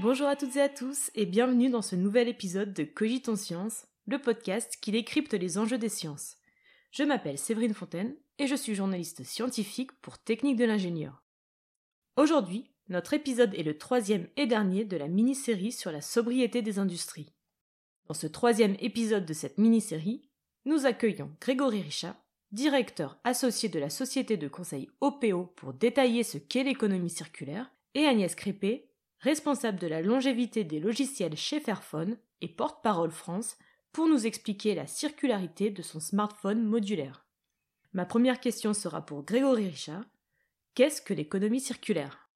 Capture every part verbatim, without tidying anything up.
Bonjour à toutes et à tous et bienvenue dans ce nouvel épisode de Cogitons Science, le podcast qui décrypte les enjeux des sciences. Je m'appelle Séverine Fontaine et je suis journaliste scientifique pour Technique de l'ingénieur. Aujourd'hui, notre épisode est le troisième et dernier de la mini-série sur la sobriété des industries. Dans ce troisième épisode de cette mini-série, nous accueillons Grégory Richa, directeur associé de la société de conseil O P E O pour détailler ce qu'est l'économie circulaire, et Agnès Crépet, responsable de la longévité des logiciels chez Fairphone et porte-parole France, pour nous expliquer la circularité de son smartphone modulaire. Ma première question sera pour Grégory Richa. Qu'est-ce que l'économie circulaire ?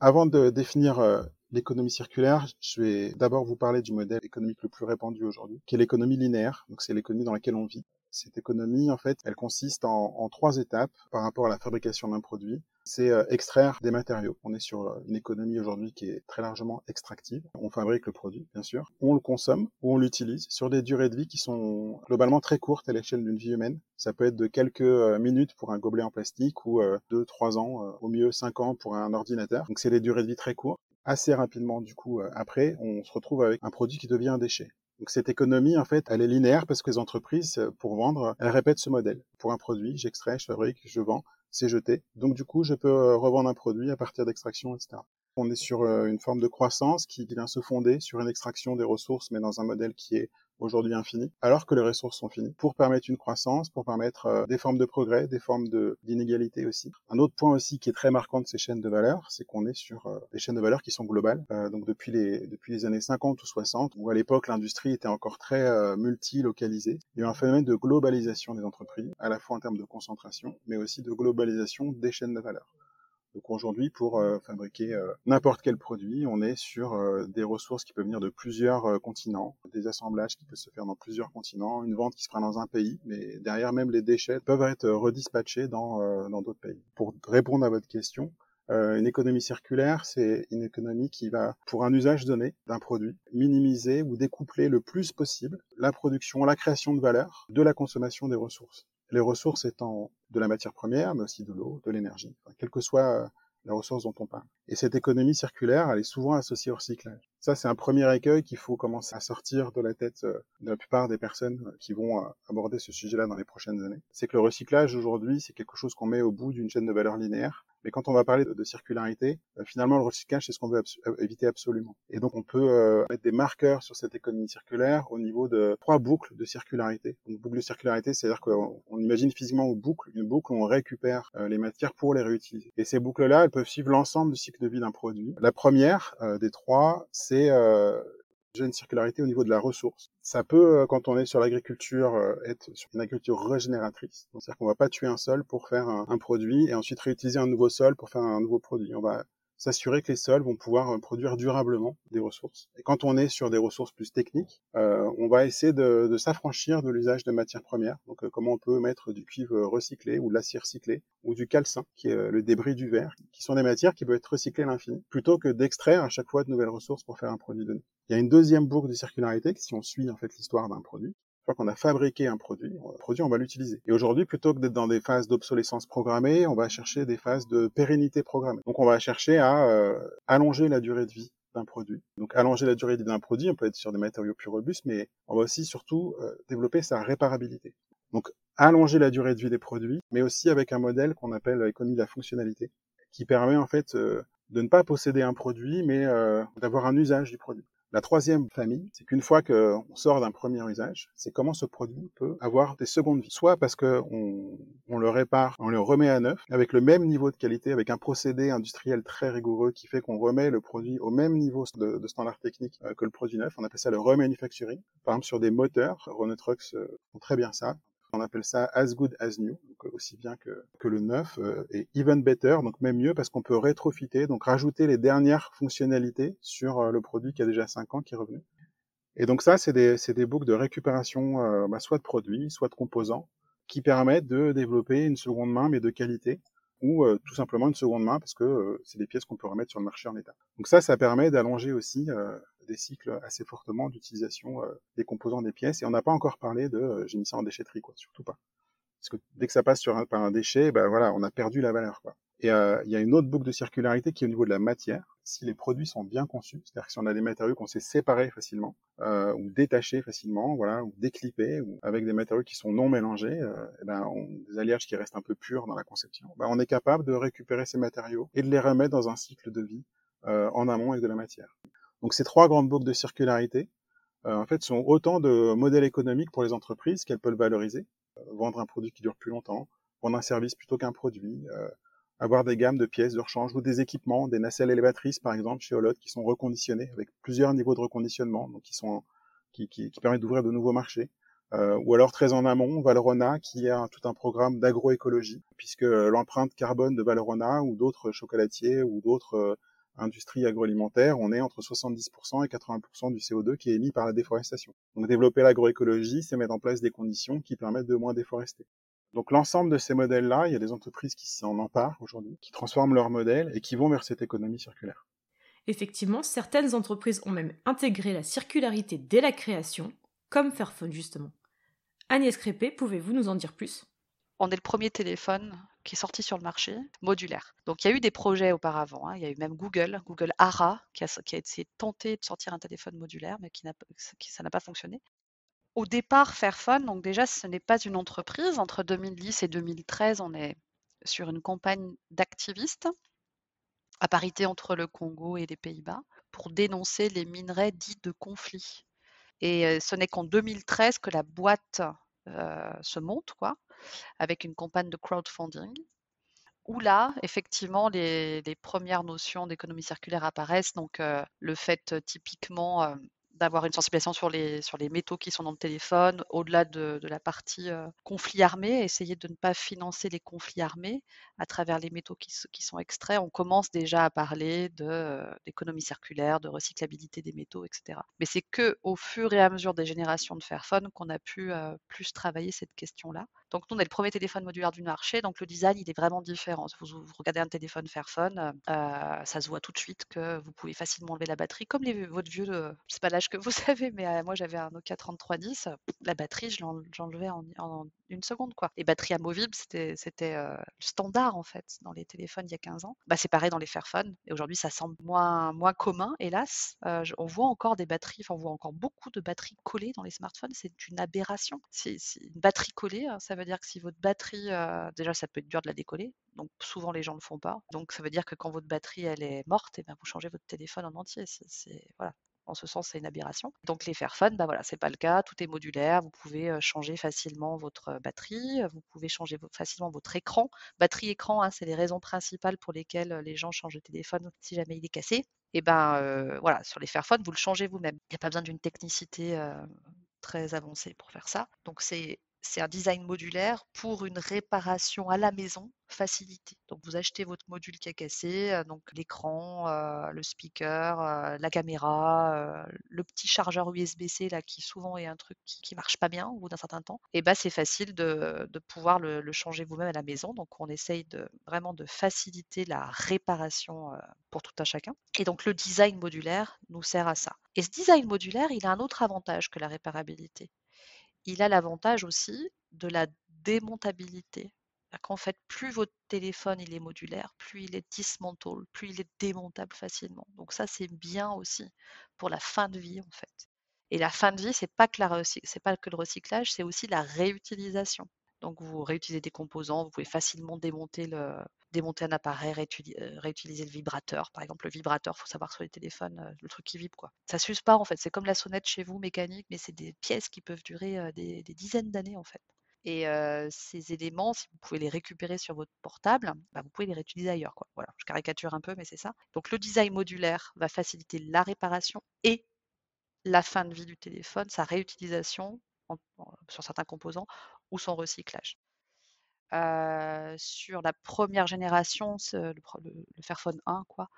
Avant de définir euh, l'économie circulaire, je vais d'abord vous parler du modèle économique le plus répandu aujourd'hui, qui est l'économie linéaire, donc c'est l'économie dans laquelle on vit. Cette économie, en fait, elle consiste en, en trois étapes par rapport à la fabrication d'un produit. C'est euh, extraire des matériaux. On est sur euh, une économie aujourd'hui qui est très largement extractive. On fabrique le produit, bien sûr. On le consomme ou on l'utilise sur des durées de vie qui sont globalement très courtes à l'échelle d'une vie humaine. Ça peut être de quelques euh, minutes pour un gobelet en plastique ou euh, deux, trois ans, euh, au mieux cinq ans pour un ordinateur. Donc c'est des durées de vie très courtes. Assez rapidement, du coup, euh, après, on se retrouve avec un produit qui devient un déchet. Donc cette économie, en fait, elle est linéaire parce que les entreprises, pour vendre, elles répètent ce modèle. Pour un produit, j'extrais, je fabrique, je vends, c'est jeté. Donc du coup, je peux revendre un produit à partir d'extraction, et cetera. On est sur une forme de croissance qui vient se fonder sur une extraction des ressources, mais dans un modèle qui est aujourd'hui infini, alors que les ressources sont finies, pour permettre une croissance, pour permettre des formes de progrès, des formes de, d'inégalité aussi. Un autre point aussi qui est très marquant de ces chaînes de valeur, c'est qu'on est sur des chaînes de valeur qui sont globales. Euh, donc depuis les, depuis les années cinquante ou soixante, où à l'époque l'industrie était encore très euh, multilocalisée, il y a eu un phénomène de globalisation des entreprises, à la fois en termes de concentration, mais aussi de globalisation des chaînes de valeur. Donc aujourd'hui, pour euh, fabriquer euh, n'importe quel produit, on est sur euh, des ressources qui peuvent venir de plusieurs euh, continents, des assemblages qui peuvent se faire dans plusieurs continents, une vente qui se fera dans un pays, mais derrière même les déchets peuvent être redispatchés dans, euh, dans d'autres pays. Pour répondre à votre question, euh, une économie circulaire, c'est une économie qui va, pour un usage donné d'un produit, minimiser ou découpler le plus possible la production, la création de valeur de la consommation des ressources. Les ressources étant de la matière première, mais aussi de l'eau, de l'énergie, enfin, quelle que soit la ressource dont on parle. Et cette économie circulaire, elle est souvent associée au recyclage. Ça, c'est un premier écueil qu'il faut commencer à sortir de la tête de la plupart des personnes qui vont aborder ce sujet-là dans les prochaines années. C'est que le recyclage, aujourd'hui, c'est quelque chose qu'on met au bout d'une chaîne de valeur linéaire. Mais quand on va parler de, de circularité, euh, finalement, le recyclage, c'est ce qu'on veut abs- éviter absolument. Et donc, on peut euh, mettre des marqueurs sur cette économie circulaire au niveau de trois boucles de circularité. Donc, boucle de circularité, c'est-à-dire qu'on on imagine physiquement une boucle, une boucle où on récupère euh, les matières pour les réutiliser. Et ces boucles-là, elles peuvent suivre l'ensemble du cycle de vie d'un produit. La première euh, des trois, c'est... Euh, une circularité au niveau de la ressource. Ça peut, quand on est sur l'agriculture, être sur une agriculture régénératrice. Donc, c'est-à-dire qu'on ne va pas tuer un sol pour faire un, un produit et ensuite réutiliser un nouveau sol pour faire un nouveau produit. On va s'assurer que les sols vont pouvoir produire durablement des ressources. Et quand on est sur des ressources plus techniques, euh, on va essayer de, de s'affranchir de l'usage de matières premières. Donc euh, comment on peut mettre du cuivre recyclé ou de l'acier recyclé ou du calcin, qui est euh, le débris du verre, qui sont des matières qui peuvent être recyclées à l'infini, plutôt que d'extraire à chaque fois de nouvelles ressources pour faire un produit donné. Il y a une deuxième boucle de circularité, si on suit en fait l'histoire d'un produit. Une fois qu'on a fabriqué un produit, on, produit, on va l'utiliser. Et aujourd'hui, plutôt que d'être dans des phases d'obsolescence programmée, on va chercher des phases de pérennité programmée. Donc, on va chercher à euh, allonger la durée de vie d'un produit. Donc, allonger la durée de vie d'un produit, on peut être sur des matériaux plus robustes, mais on va aussi surtout euh, développer sa réparabilité. Donc, allonger la durée de vie des produits, mais aussi avec un modèle qu'on appelle l'économie de la fonctionnalité, qui permet en fait euh, de ne pas posséder un produit, mais euh, d'avoir un usage du produit. La troisième famille, c'est qu'une fois qu'on sort d'un premier usage, c'est comment ce produit peut avoir des secondes vies. Soit parce qu'on on le répare, on le remet à neuf, avec le même niveau de qualité, avec un procédé industriel très rigoureux qui fait qu'on remet le produit au même niveau de, de standard technique que le produit neuf. On appelle ça le remanufacturing. Par exemple, sur des moteurs, Renault Trucks font très bien ça. On appelle ça « as good as new », donc aussi bien que, que le neuf, euh, et « even better », donc même mieux, parce qu'on peut rétrofiter, donc rajouter les dernières fonctionnalités sur euh, le produit qui a déjà cinq ans, qui est revenu. Et donc ça, c'est des, c'est des boucles de récupération, euh, bah, soit de produits, soit de composants, qui permettent de développer une seconde main, mais de qualité, ou euh, tout simplement une seconde main, parce que euh, c'est des pièces qu'on peut remettre sur le marché en état. Donc ça, ça permet d'allonger aussi... Euh, des cycles assez fortement d'utilisation euh, des composants des pièces, et on n'a pas encore parlé de euh, j'ai mis ça en déchetterie, quoi, surtout pas. Parce que dès que ça passe sur un, par un déchet, ben voilà, on a perdu la valeur, quoi. Et euh, il y a une autre boucle de circularité qui est au niveau de la matière. Si les produits sont bien conçus, c'est-à-dire que si on a des matériaux qu'on sait séparer facilement, euh, ou détacher facilement, voilà, ou décliper, ou avec des matériaux qui sont non mélangés, euh, et ben on, des alliages qui restent un peu purs dans la conception, ben on est capable de récupérer ces matériaux et de les remettre dans un cycle de vie euh, en amont avec de la matière. Donc ces trois grandes boucles de circularité, euh, en fait, sont autant de modèles économiques pour les entreprises qu'elles peuvent valoriser. Euh, vendre un produit qui dure plus longtemps, vendre un service plutôt qu'un produit, euh, avoir des gammes de pièces de rechange ou des équipements, des nacelles élévatrices par exemple chez Olod qui sont reconditionnées avec plusieurs niveaux de reconditionnement, donc qui sont qui qui, qui permettent d'ouvrir de nouveaux marchés. Euh, ou alors très en amont, Valrhona qui a un, tout un programme d'agroécologie puisque l'empreinte carbone de Valrhona ou d'autres chocolatiers ou d'autres euh, industries agroalimentaires, on est entre soixante-dix pour cent et quatre-vingts pour cent du C O deux qui est émis par la déforestation. Donc développer l'agroécologie, c'est mettre en place des conditions qui permettent de moins déforester. Donc l'ensemble de ces modèles-là, il y a des entreprises qui s'en emparent aujourd'hui, qui transforment leurs modèles et qui vont vers cette économie circulaire. Effectivement, certaines entreprises ont même intégré la circularité dès la création, comme Fairphone justement. Agnès Crépet, pouvez-vous nous en dire plus ? On est le premier téléphone qui est sorti sur le marché, modulaire. Donc il y a eu des projets auparavant, hein. Il y a eu même Google, Google Ara, qui a, qui a essayé de tenter de sortir un téléphone modulaire, mais qui n'a, qui, ça n'a pas fonctionné. Au départ, Fairphone, donc déjà, ce n'est pas une entreprise. Entre deux mille dix et deux mille treize, on est sur une campagne d'activistes à parité entre le Congo et les Pays-Bas pour dénoncer les minerais dits de conflit. Et ce n'est qu'en deux mille treize que la boîte euh, se monte, quoi, avec une campagne de crowdfunding, où là, effectivement, les, les premières notions d'économie circulaire apparaissent. Donc, euh, le fait euh, typiquement... Euh, d'avoir une sensibilisation sur les, sur les métaux qui sont dans le téléphone, au-delà de, de la partie euh, conflit armé, essayer de ne pas financer les conflits armés à travers les métaux qui, qui sont extraits. On commence déjà à parler de, euh, d'économie circulaire, de recyclabilité des métaux, et cetera. Mais c'est qu'au fur et à mesure des générations de Fairphone qu'on a pu euh, plus travailler cette question-là. Donc nous, on est le premier téléphone modulaire du marché, donc le design, il est vraiment différent. Vous, vous regardez un téléphone Fairphone, euh, ça se voit tout de suite que vous pouvez facilement enlever la batterie, comme les, votre vieux, euh, c'est pas l'âge que vous savez, mais euh, moi j'avais un Nokia trente-trois dix, la batterie je l'en, j'enlevais en, en une seconde quoi. Les batteries amovibles c'était, c'était euh, standard en fait dans les téléphones il y a quinze ans. Bah, c'est pareil dans les Fairphone et aujourd'hui ça semble moins, moins commun hélas. Euh, on voit encore des batteries, on voit encore beaucoup de batteries collées dans les smartphones, c'est une aberration. C'est, c'est une batterie collée, hein, ça veut dire que si votre batterie, euh, déjà ça peut être dur de la décoller, donc souvent les gens ne le font pas. Donc ça veut dire que quand votre batterie elle est morte, et bien, vous changez votre téléphone en entier, c'est, c'est voilà. En ce sens, c'est une aberration. Donc, les Fairphone, bah voilà, ce n'est pas le cas. Tout est modulaire. Vous pouvez changer facilement votre batterie. Vous pouvez changer facilement votre écran. Batterie, écran, hein, c'est les raisons principales pour lesquelles les gens changent de téléphone si jamais il est cassé. Et ben euh, voilà, sur les Fairphone, vous le changez vous-même. Il n'y a pas besoin d'une technicité euh, très avancée pour faire ça. Donc, c'est... C'est un design modulaire pour une réparation à la maison facilitée. Donc, vous achetez votre module qui a cassé, donc l'écran, euh, le speaker, euh, la caméra, euh, le petit chargeur U S B C là, qui souvent est un truc qui ne marche pas bien au bout d'un certain temps. Et bah, c'est facile de, de pouvoir le, le changer vous-même à la maison. Donc, on essaye de, vraiment de faciliter la réparation euh, pour tout un chacun. Et donc, le design modulaire nous sert à ça. Et ce design modulaire, il a un autre avantage que la réparabilité. Il a l'avantage aussi de la démontabilité. C'est-à-dire qu'en fait, plus votre téléphone il est modulaire, plus il est dismantle, plus il est démontable facilement. Donc ça, c'est bien aussi pour la fin de vie, en fait. Et la fin de vie, c'est pas que la recy- c'est pas que le recyclage, c'est aussi la réutilisation. Donc vous réutilisez des composants, vous pouvez facilement démonter le... démonter un appareil, réutiliser le vibrateur. Par exemple, le vibrateur, il faut savoir sur les téléphones, le truc qui vibre, quoi. Ça ne s'use pas, en fait. C'est comme la sonnette chez vous, mécanique, mais c'est des pièces qui peuvent durer euh, des, des dizaines d'années, en fait. Et euh, ces éléments, si vous pouvez les récupérer sur votre portable, bah, vous pouvez les réutiliser ailleurs, quoi. Voilà, je caricature un peu, mais c'est ça. Donc, le design modulaire va faciliter la réparation et la fin de vie du téléphone, sa réutilisation en, en, sur certains composants ou son recyclage. Euh, sur la première génération, le, le, le Fairphone un, quoi,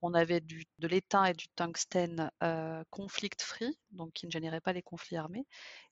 on avait du, de l'étain et du tungstène euh, conflict free, donc qui ne générait pas les conflits armés.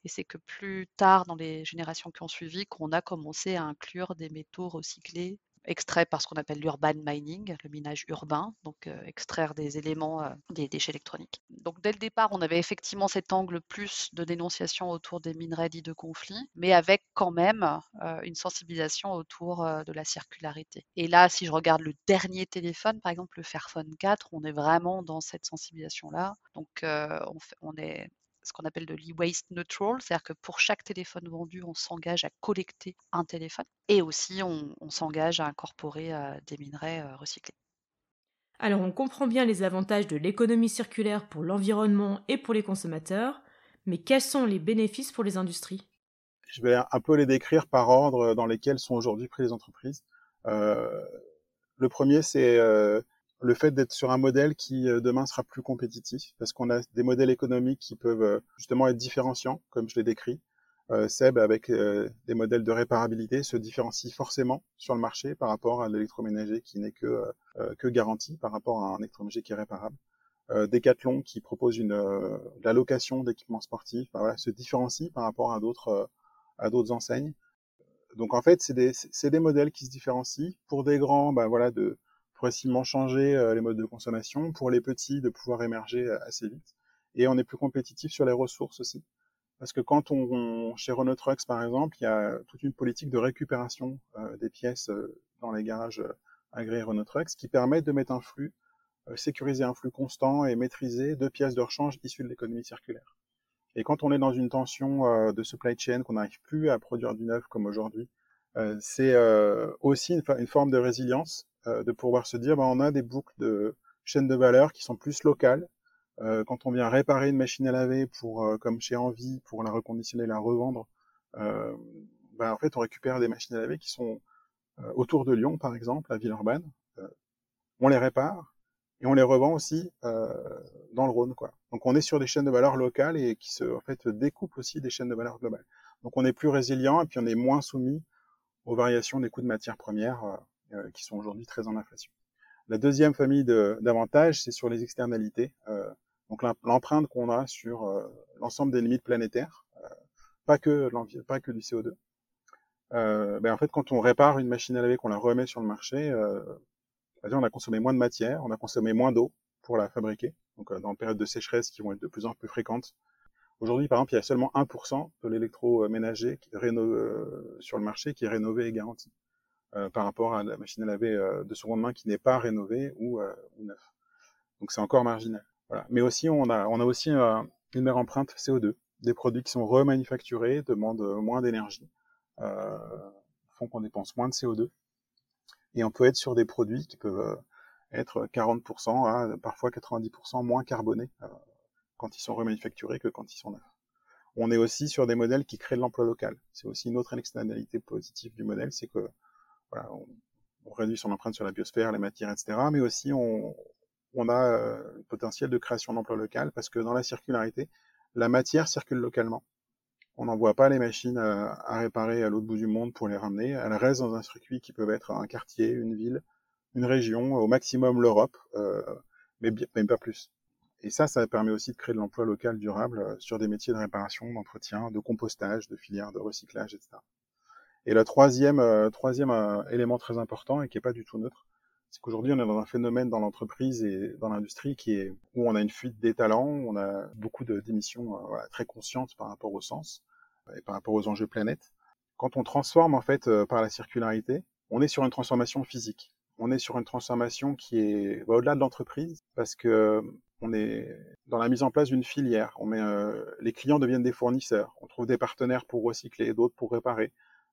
Et c'est que plus tard, dans les générations qui ont suivi, qu'on a commencé à inclure des métaux recyclés extrait par ce qu'on appelle l'urban mining, le minage urbain, donc euh, extraire des éléments euh, des déchets électroniques. Donc dès le départ, on avait effectivement cet angle plus de dénonciation autour des minerais dits de conflit, mais avec quand même euh, une sensibilisation autour euh, de la circularité. Et là, si je regarde le dernier téléphone, par exemple le Fairphone quatre, on est vraiment dans cette sensibilisation-là. Donc euh, on, fait, on est... ce qu'on appelle de l'e-waste neutral, c'est-à-dire que pour chaque téléphone vendu, on s'engage à collecter un téléphone et aussi on, on s'engage à incorporer euh, des minerais euh, recyclés. Alors on comprend bien les avantages de l'économie circulaire pour l'environnement et pour les consommateurs, mais quels sont les bénéfices pour les industries ? Je vais un peu les décrire par ordre dans lesquels sont aujourd'hui prises les entreprises. Euh, le premier, c'est... Euh, le fait d'être sur un modèle qui, demain, sera plus compétitif, parce qu'on a des modèles économiques qui peuvent justement être différenciants, comme je l'ai décrit. Euh, Seb, avec euh, des modèles de réparabilité, se différencie forcément sur le marché par rapport à l'électroménager qui n'est que, euh, que garanti, par rapport à un électroménager qui est réparable. Euh, Decathlon, qui propose une euh, la location d'équipements sportifs, ben voilà, se différencie par rapport à d'autres euh, à d'autres enseignes. Donc, en fait, c'est des, c'est des modèles qui se différencient. Pour des grands, ben voilà, de... progressivement changer les modes de consommation, pour les petits de pouvoir émerger assez vite. Et on est plus compétitif sur les ressources aussi. Parce que quand on, on chez Renault Trucks, par exemple, il y a toute une politique de récupération euh, des pièces euh, dans les garages euh, agréés Renault Trucks qui permettent de mettre un flux, euh, sécuriser un flux constant et maîtriser deux pièces de rechange issues de l'économie circulaire. Et quand on est dans une tension euh, de supply chain, qu'on n'arrive plus à produire du neuf comme aujourd'hui, euh, c'est euh, aussi une, une forme de résilience de pouvoir se dire, ben, on a des boucles de chaînes de valeur qui sont plus locales. Euh, quand on vient réparer une machine à laver, pour, euh, comme chez Envie, pour la reconditionner, la revendre, euh, ben, en fait, on récupère des machines à laver qui sont euh, autour de Lyon, par exemple, à Villeurbanne. Euh, on les répare et on les revend aussi euh, dans le Rhône, quoi. Donc, on est sur des chaînes de valeur locales et qui se, en fait, découpent aussi des chaînes de valeur globales. Donc, on est plus résilient et puis on est moins soumis aux variations des coûts de matières premières euh, qui sont aujourd'hui très en inflation. La deuxième famille de, d'avantages, c'est sur les externalités, euh, donc l'empreinte qu'on a sur euh, l'ensemble des limites planétaires, euh, pas que pas que du C O deux. Euh, ben en fait, quand on répare une machine à laver, qu'on la remet sur le marché, euh, on a consommé moins de matière, on a consommé moins d'eau pour la fabriquer, donc euh, dans les périodes de sécheresse qui vont être de plus en plus fréquentes. Aujourd'hui, par exemple, il y a seulement un pour cent de l'électroménager qui réno... euh, sur le marché qui est rénové et garanti. Euh, par rapport à la machine à laver euh, de seconde main qui n'est pas rénovée ou, euh, ou neuve. Donc c'est encore marginal. Voilà. Mais aussi on a on a aussi euh, une meilleure empreinte C O deux. Des produits qui sont remanufacturés demandent moins d'énergie, euh, font qu'on dépense moins de C O deux. Et on peut être sur des produits qui peuvent être quarante pour cent à parfois quatre-vingt-dix pour cent moins carbonés euh, quand ils sont remanufacturés que quand ils sont neufs. On est aussi sur des modèles qui créent de l'emploi local. C'est aussi une autre externalité positive du modèle, c'est que voilà, on, on réduit son empreinte sur la biosphère, les matières, et cetera. Mais aussi, on, on a euh, le potentiel de création d'emplois locaux parce que dans la circularité, la matière circule localement. On n'envoie pas les machines euh, à réparer à l'autre bout du monde pour les ramener. Elles restent dans un circuit qui peut être un quartier, une ville, une région, au maximum l'Europe, euh, mais même pas plus. Et ça, ça permet aussi de créer de l'emploi local durable euh, sur des métiers de réparation, d'entretien, de compostage, de filières, de recyclage, et cetera. Et le troisième, euh, troisième euh, élément très important et qui est pas du tout neutre, c'est qu'aujourd'hui on est dans un phénomène dans l'entreprise et dans l'industrie qui est où on a une fuite des talents, on a beaucoup de démissions euh, voilà, très conscientes par rapport au sens euh, et par rapport aux enjeux planète. Quand on transforme en fait euh, par la circularité, on est sur une transformation physique, on est sur une transformation qui est bah, au-delà de l'entreprise parce que euh, on est dans la mise en place d'une filière. On met euh, les clients deviennent des fournisseurs, on trouve des partenaires pour recycler, d'autres pour réparer.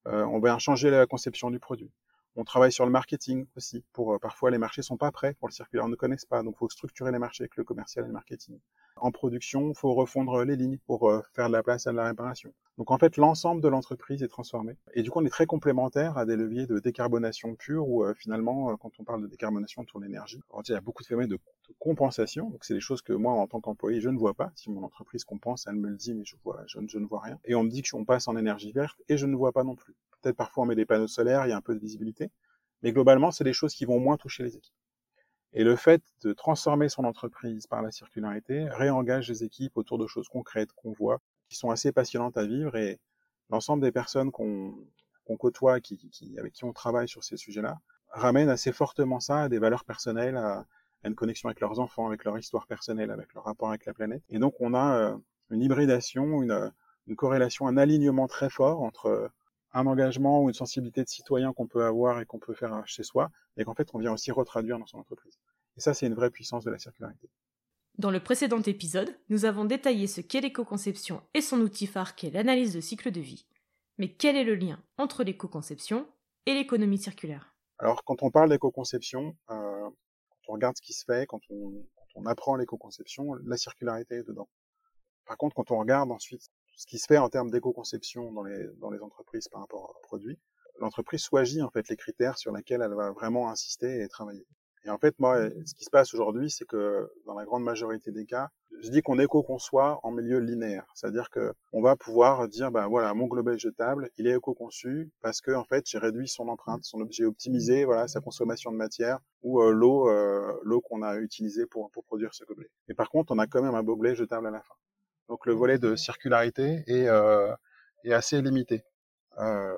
Euh, on va changer la conception du produit. On travaille sur le marketing aussi. Pour euh, parfois les marchés sont pas prêts pour le circulaire, on ne connaît pas, donc faut structurer les marchés avec le commercial et le marketing. En production, faut refondre les lignes pour euh, faire de la place à de la réparation. Donc en fait, l'ensemble de l'entreprise est transformé. Et du coup, on est très complémentaire à des leviers de décarbonation pure où euh, finalement, euh, quand on parle de décarbonation autour de l'énergie, il y a beaucoup de phénomènes de, de compensation. Donc c'est des choses que moi, en tant qu'employé, je ne vois pas. Si mon entreprise compense, elle me le dit, mais je vois, je, je ne vois rien. Et on me dit qu'on passe en énergie verte et je ne vois pas non plus. Peut-être parfois on met des panneaux solaires, il y a un peu de visibilité, mais globalement, c'est des choses qui vont moins toucher les équipes. Et le fait de transformer son entreprise par la circularité réengage les équipes autour de choses concrètes qu'on voit, qui sont assez passionnantes à vivre, et l'ensemble des personnes qu'on, qu'on côtoie, qui, qui, avec qui on travaille sur ces sujets-là, ramènent assez fortement ça à des valeurs personnelles, à, à une connexion avec leurs enfants, avec leur histoire personnelle, avec leur rapport avec la planète. Et donc on a euh, une hybridation, une, une corrélation, un alignement très fort entre euh, un engagement ou une sensibilité de citoyen qu'on peut avoir et qu'on peut faire chez soi, et qu'en fait on vient aussi retraduire dans son entreprise. Et ça, c'est une vraie puissance de la circularité. Dans le précédent épisode, nous avons détaillé ce qu'est l'éco-conception et son outil phare qu'est l'analyse de cycle de vie. Mais quel est le lien entre l'éco-conception et l'économie circulaire ? Alors, quand on parle d'éco-conception, euh, quand on regarde ce qui se fait, quand on, quand on apprend l'éco-conception, la circularité est dedans. Par contre, quand on regarde ensuite ce qui se fait en termes d'éco-conception dans les, dans les entreprises par rapport aux produits, l'entreprise choisit en fait les critères sur lesquels elle va vraiment insister et travailler. Et en fait, moi, ce qui se passe aujourd'hui, c'est que dans la grande majorité des cas, je dis qu'on éco-conçoit en milieu linéaire. C'est-à-dire que on va pouvoir dire, bah voilà, mon global jetable, il est éco-conçu parce que en fait, j'ai réduit son empreinte, son objet optimisé, voilà, sa consommation de matière ou euh, l'eau, euh, l'eau qu'on a utilisée pour pour produire ce gobelet. Mais par contre, on a quand même un gobelet jetable à la fin. Donc le volet de circularité est euh, est assez limité. Euh,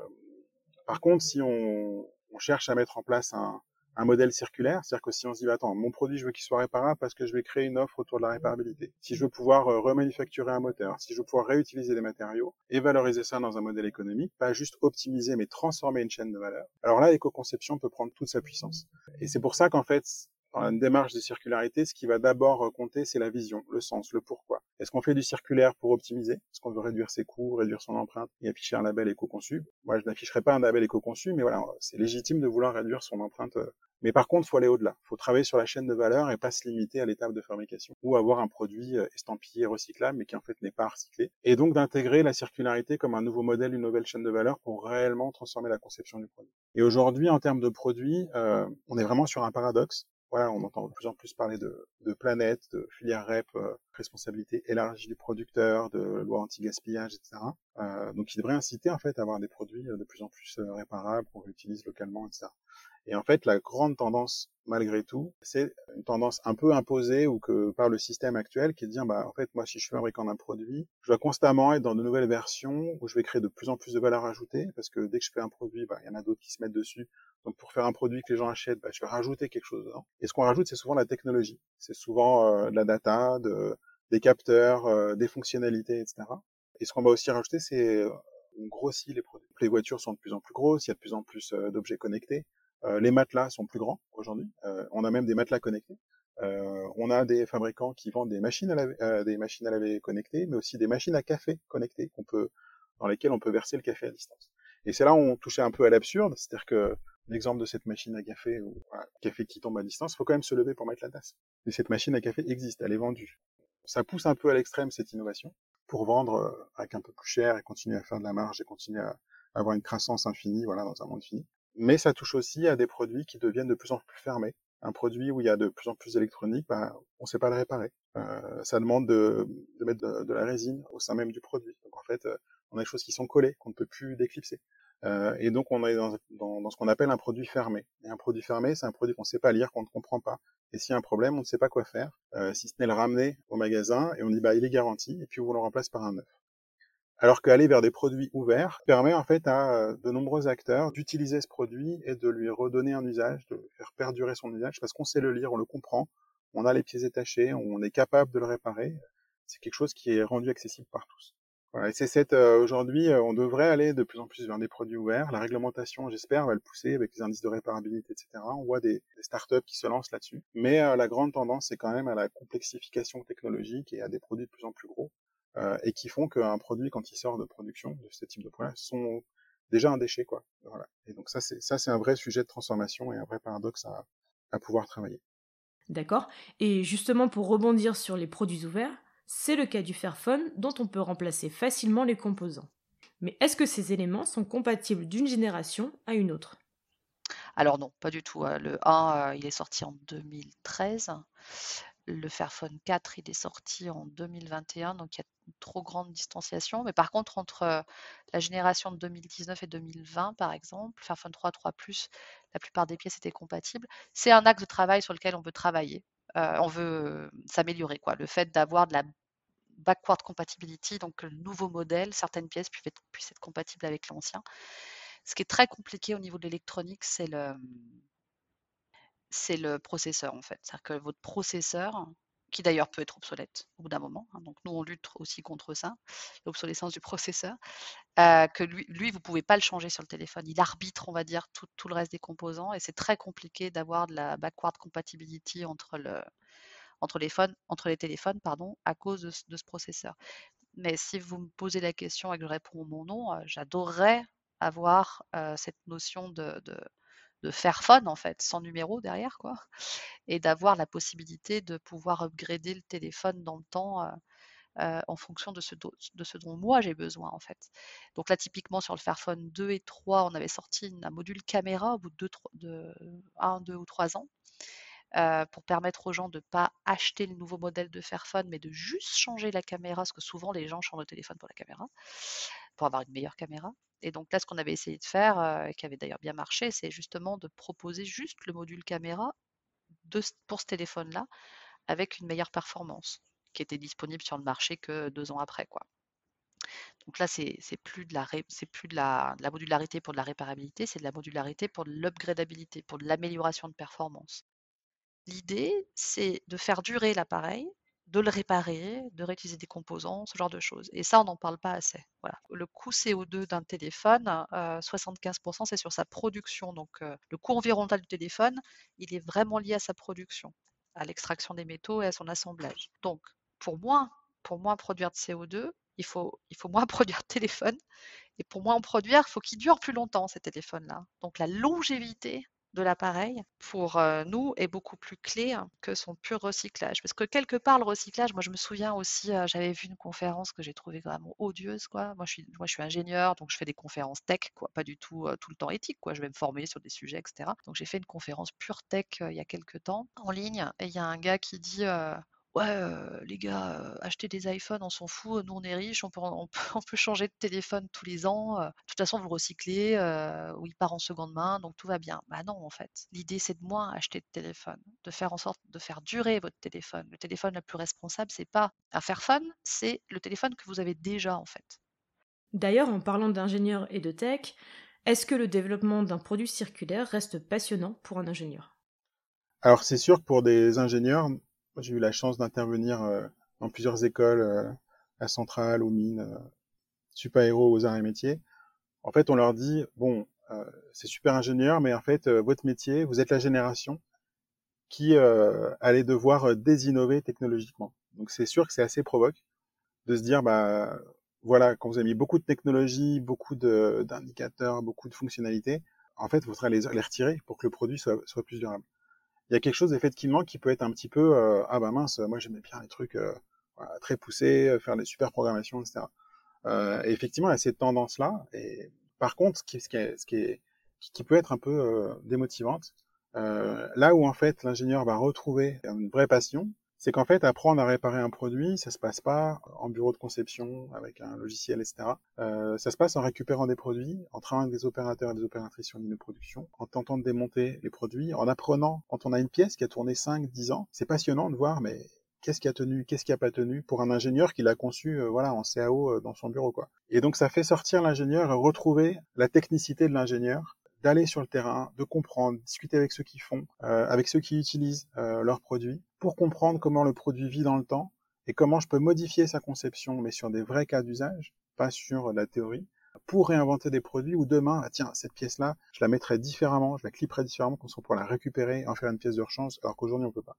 par contre, si on, on cherche à mettre en place un un modèle circulaire, c'est-à-dire que si on se dit, attends, mon produit, je veux qu'il soit réparable parce que je vais créer une offre autour de la réparabilité. Si je veux pouvoir remanufacturer un moteur, si je veux pouvoir réutiliser des matériaux et valoriser ça dans un modèle économique, pas juste optimiser, mais transformer une chaîne de valeur. Alors là, l'éco-conception peut prendre toute sa puissance. Et c'est pour ça qu'en fait, dans une démarche de circularité, ce qui va d'abord compter, c'est la vision, le sens, le pourquoi. Est-ce qu'on fait du circulaire pour optimiser ? Est-ce qu'on veut réduire ses coûts, réduire son empreinte et afficher un label éco-conçu ? Moi, je n'afficherai pas un label éco-conçu, mais voilà, c'est légitime de vouloir réduire son empreinte. Mais par contre, il faut aller au-delà. Il faut travailler sur la chaîne de valeur et pas se limiter à l'étape de fabrication ou avoir un produit estampillé recyclable, mais qui en fait n'est pas recyclé. Et donc d'intégrer la circularité comme un nouveau modèle, une nouvelle chaîne de valeur pour réellement transformer la conception du produit. Et aujourd'hui, en termes de produits, euh, on est vraiment sur un paradoxe. Voilà, on entend de plus en plus parler de, de planète, de filière R E P, euh, responsabilité élargie du producteur, de loi anti-gaspillage, et cetera. Euh, donc, il devrait inciter en fait à avoir des produits de plus en plus euh, réparables, qu'on réutilise localement, et cetera. Et en fait, la grande tendance, malgré tout, c'est une tendance un peu imposée ou que par le système actuel, qui est de dire, bah en fait, moi, si je suis fabricant d'un produit, je dois constamment être dans de nouvelles versions où je vais créer de plus en plus de valeur ajoutée, parce que dès que je fais un produit, bah il y en a d'autres qui se mettent dessus. Donc, pour faire un produit que les gens achètent, bah, je vais rajouter quelque chose dedans. Et ce qu'on rajoute, c'est souvent la technologie. C'est souvent euh, de la data, de, des capteurs, euh, des fonctionnalités, et cetera. Et ce qu'on va aussi rajouter, c'est euh, on grossit les produits. Les voitures sont de plus en plus grosses, il y a de plus en plus euh, d'objets connectés. Euh, les matelas sont plus grands aujourd'hui. Euh, on a même des matelas connectés. Euh, on a des fabricants qui vendent des machines à laver, euh, des machines à laver connectées, mais aussi des machines à café connectées qu'on peut, dans lesquelles on peut verser le café à distance. Et c'est là où on touchait un peu à l'absurde, c'est-à-dire que l'exemple de cette machine à café, ou voilà, café qui tombe à distance, il faut quand même se lever pour mettre la tasse. Mais cette machine à café existe, elle est vendue. Ça pousse un peu à l'extrême cette innovation pour vendre avec un peu plus cher et continuer à faire de la marge et continuer à avoir une croissance infinie, voilà, dans un monde fini. Mais ça touche aussi à des produits qui deviennent de plus en plus fermés. Un produit où il y a de plus en plus d'électronique, bah, on ne sait pas le réparer. Euh, ça demande de, de mettre de, de la résine au sein même du produit. Donc en fait, on a des choses qui sont collées, qu'on ne peut plus déclipser. Euh, et donc on est dans, dans, dans ce qu'on appelle un produit fermé. Et un produit fermé, c'est un produit qu'on ne sait pas lire, qu'on ne comprend pas. Et s'il y a un problème, on ne sait pas quoi faire, euh, si ce n'est le ramener au magasin, et on dit bah il est garanti, et puis on le remplace par un neuf. Alors qu'aller vers des produits ouverts permet en fait à de nombreux acteurs d'utiliser ce produit et de lui redonner un usage, de faire perdurer son usage, parce qu'on sait le lire, on le comprend, on a les pieds détachés, on est capable de le réparer. C'est quelque chose qui est rendu accessible par tous. Voilà, et c'est cette euh, aujourd'hui, euh, on devrait aller de plus en plus vers des produits ouverts. La réglementation, j'espère, va le pousser avec les indices de réparabilité, et cetera. On voit des, des startups qui se lancent là-dessus. Mais euh, la grande tendance, c'est quand même à la complexification technologique et à des produits de plus en plus gros euh, et qui font qu'un produit, quand il sort de production de ce type de produits, sont déjà un déchet, quoi. Voilà. Et donc ça, c'est ça, c'est un vrai sujet de transformation et un vrai paradoxe à, à pouvoir travailler. D'accord. Et justement, pour rebondir sur les produits ouverts. C'est le cas du Fairphone dont on peut remplacer facilement les composants. Mais est-ce que ces éléments sont compatibles d'une génération à une autre ? Alors non, pas du tout. Le un, il est sorti en deux mille treize. Le Fairphone quatre, il est sorti en deux mille vingt et un. Donc il y a une trop grande distanciation. Mais par contre, entre la génération de deux mille dix-neuf et deux mille vingt, par exemple, Fairphone trois, trois plus, la plupart des pièces étaient compatibles. C'est un axe de travail sur lequel on peut travailler. Euh, on veut s'améliorer, quoi. Le fait d'avoir de la backward compatibility, donc le nouveau modèle, certaines pièces puissent être, puissent être compatibles avec l'ancien. Ce qui est très compliqué au niveau de l'électronique, c'est le, c'est le processeur en fait. C'est-à-dire que votre processeur, qui d'ailleurs peut être obsolète au bout d'un moment, hein, donc nous on lutte aussi contre ça, l'obsolescence du processeur, euh, que lui, lui vous ne pouvez pas le changer sur le téléphone. Il arbitre, on va dire, tout, tout le reste des composants et c'est très compliqué d'avoir de la backward compatibility entre, le, entre, les, phones, entre les téléphones pardon, à cause de, de ce processeur. Mais si vous me posez la question et que je réponds mon nom, euh, j'adorerais avoir euh, cette notion de... de de Fairphone, en fait, sans numéro derrière, quoi, et d'avoir la possibilité de pouvoir upgrader le téléphone dans le temps euh, euh, en fonction de ce, do- de ce dont moi j'ai besoin, en fait. Donc là, typiquement, sur le Fairphone deux et trois, on avait sorti une, un module caméra au bout de un, deux ou trois ans euh, pour permettre aux gens de ne pas acheter le nouveau modèle de Fairphone, mais de juste changer la caméra, parce que souvent, les gens changent le téléphone pour la caméra, pour avoir une meilleure caméra. Et donc là, ce qu'on avait essayé de faire, euh, et qui avait d'ailleurs bien marché, c'est justement de proposer juste le module caméra de, pour ce téléphone-là, avec une meilleure performance, qui était disponible sur le marché que deux ans après, quoi. Donc là, c'est, c'est plus, de la, ré, c'est plus de, la, de la modularité pour de la réparabilité, c'est de la modularité pour de l'upgradabilité, pour de l'amélioration de performance. L'idée, c'est de faire durer l'appareil, de le réparer, de réutiliser des composants, ce genre de choses. Et ça, on n'en parle pas assez. Voilà. Le coût C O deux d'un téléphone, euh, soixante-quinze pour cent, c'est sur sa production. Donc, euh, le coût environnemental du téléphone, il est vraiment lié à sa production, à l'extraction des métaux et à son assemblage. Donc, pour moins, pour moins produire de C O deux, il faut, il faut moins produire de téléphone. Et pour moins en produire, il faut qu'il dure plus longtemps, ces téléphones-là. Donc, la longévité de l'appareil, pour euh, nous, est beaucoup plus clé hein, que son pur recyclage. Parce que quelque part, le recyclage, moi je me souviens aussi, euh, j'avais vu une conférence que j'ai trouvée vraiment odieuse, quoi. Moi je suis, moi, je suis ingénieur, donc je fais des conférences tech, quoi, pas du tout euh, tout le temps éthique, quoi. Je vais me former sur des sujets, et cetera. Donc j'ai fait une conférence pure tech euh, il y a quelques temps, en ligne, et il y a un gars qui dit... Euh, Ouais, euh, les gars, euh, acheter des iPhones, on s'en fout, nous on est riches, on peut, on peut, on peut changer de téléphone tous les ans, euh, de toute façon vous le recyclez, euh, ou il part en seconde main, donc tout va bien. Bah non, en fait, l'idée c'est de moins acheter de téléphone, de faire en sorte de faire durer votre téléphone. Le téléphone le plus responsable, c'est pas un Fairphone, c'est le téléphone que vous avez déjà en fait. D'ailleurs, en parlant d'ingénieurs et de tech, est-ce que le développement d'un produit circulaire reste passionnant pour un ingénieur ? Alors c'est sûr que pour des ingénieurs, j'ai eu la chance d'intervenir euh, dans plusieurs écoles, euh, à Centrale, aux mines, euh, Supaéro, aux arts et métiers. En fait, on leur dit, bon, euh, c'est super ingénieur, mais en fait, euh, votre métier, vous êtes la génération qui euh, allait devoir euh, désinnover technologiquement. Donc, c'est sûr que c'est assez provoque de se dire, bah, voilà, quand vous avez mis beaucoup de technologie, beaucoup de, d'indicateurs, beaucoup de fonctionnalités, en fait, vous allez les, les retirer pour que le produit soit, soit plus durable. Il y a quelque chose effectivement qui peut être un petit peu euh, ah bah mince, moi j'aimais bien les trucs euh, voilà, très poussés, euh, faire des super programmations, et cetera. Euh, et effectivement, il y a ces tendances-là. Et par contre, ce qui, ce qui, est, ce qui, est, qui peut être un peu euh, démotivante, euh, là où en fait l'ingénieur va retrouver une vraie passion, c'est qu'en fait apprendre à réparer un produit, ça se passe pas en bureau de conception avec un logiciel, et cetera. Euh, ça se passe en récupérant des produits, en travaillant avec des opérateurs et des opératrices sur ligne de production, en tentant de démonter les produits, en apprenant quand on a une pièce qui a tourné cinq, dix ans. C'est passionnant de voir, mais qu'est-ce qui a tenu, qu'est-ce qui a pas tenu pour un ingénieur qui l'a conçu, euh, voilà, en C A O euh, dans son bureau, quoi. Et donc ça fait sortir l'ingénieur et retrouver la technicité de l'ingénieur, d'aller sur le terrain, de comprendre, discuter avec ceux qui font, euh, avec ceux qui utilisent euh, leurs produits, pour comprendre comment le produit vit dans le temps et comment je peux modifier sa conception, mais sur des vrais cas d'usage, pas sur la théorie, pour réinventer des produits où demain, ah tiens, cette pièce-là, je la mettrai différemment, je la clipperai différemment, comme ça pour la récupérer et en faire une pièce de rechange, alors qu'aujourd'hui on peut pas.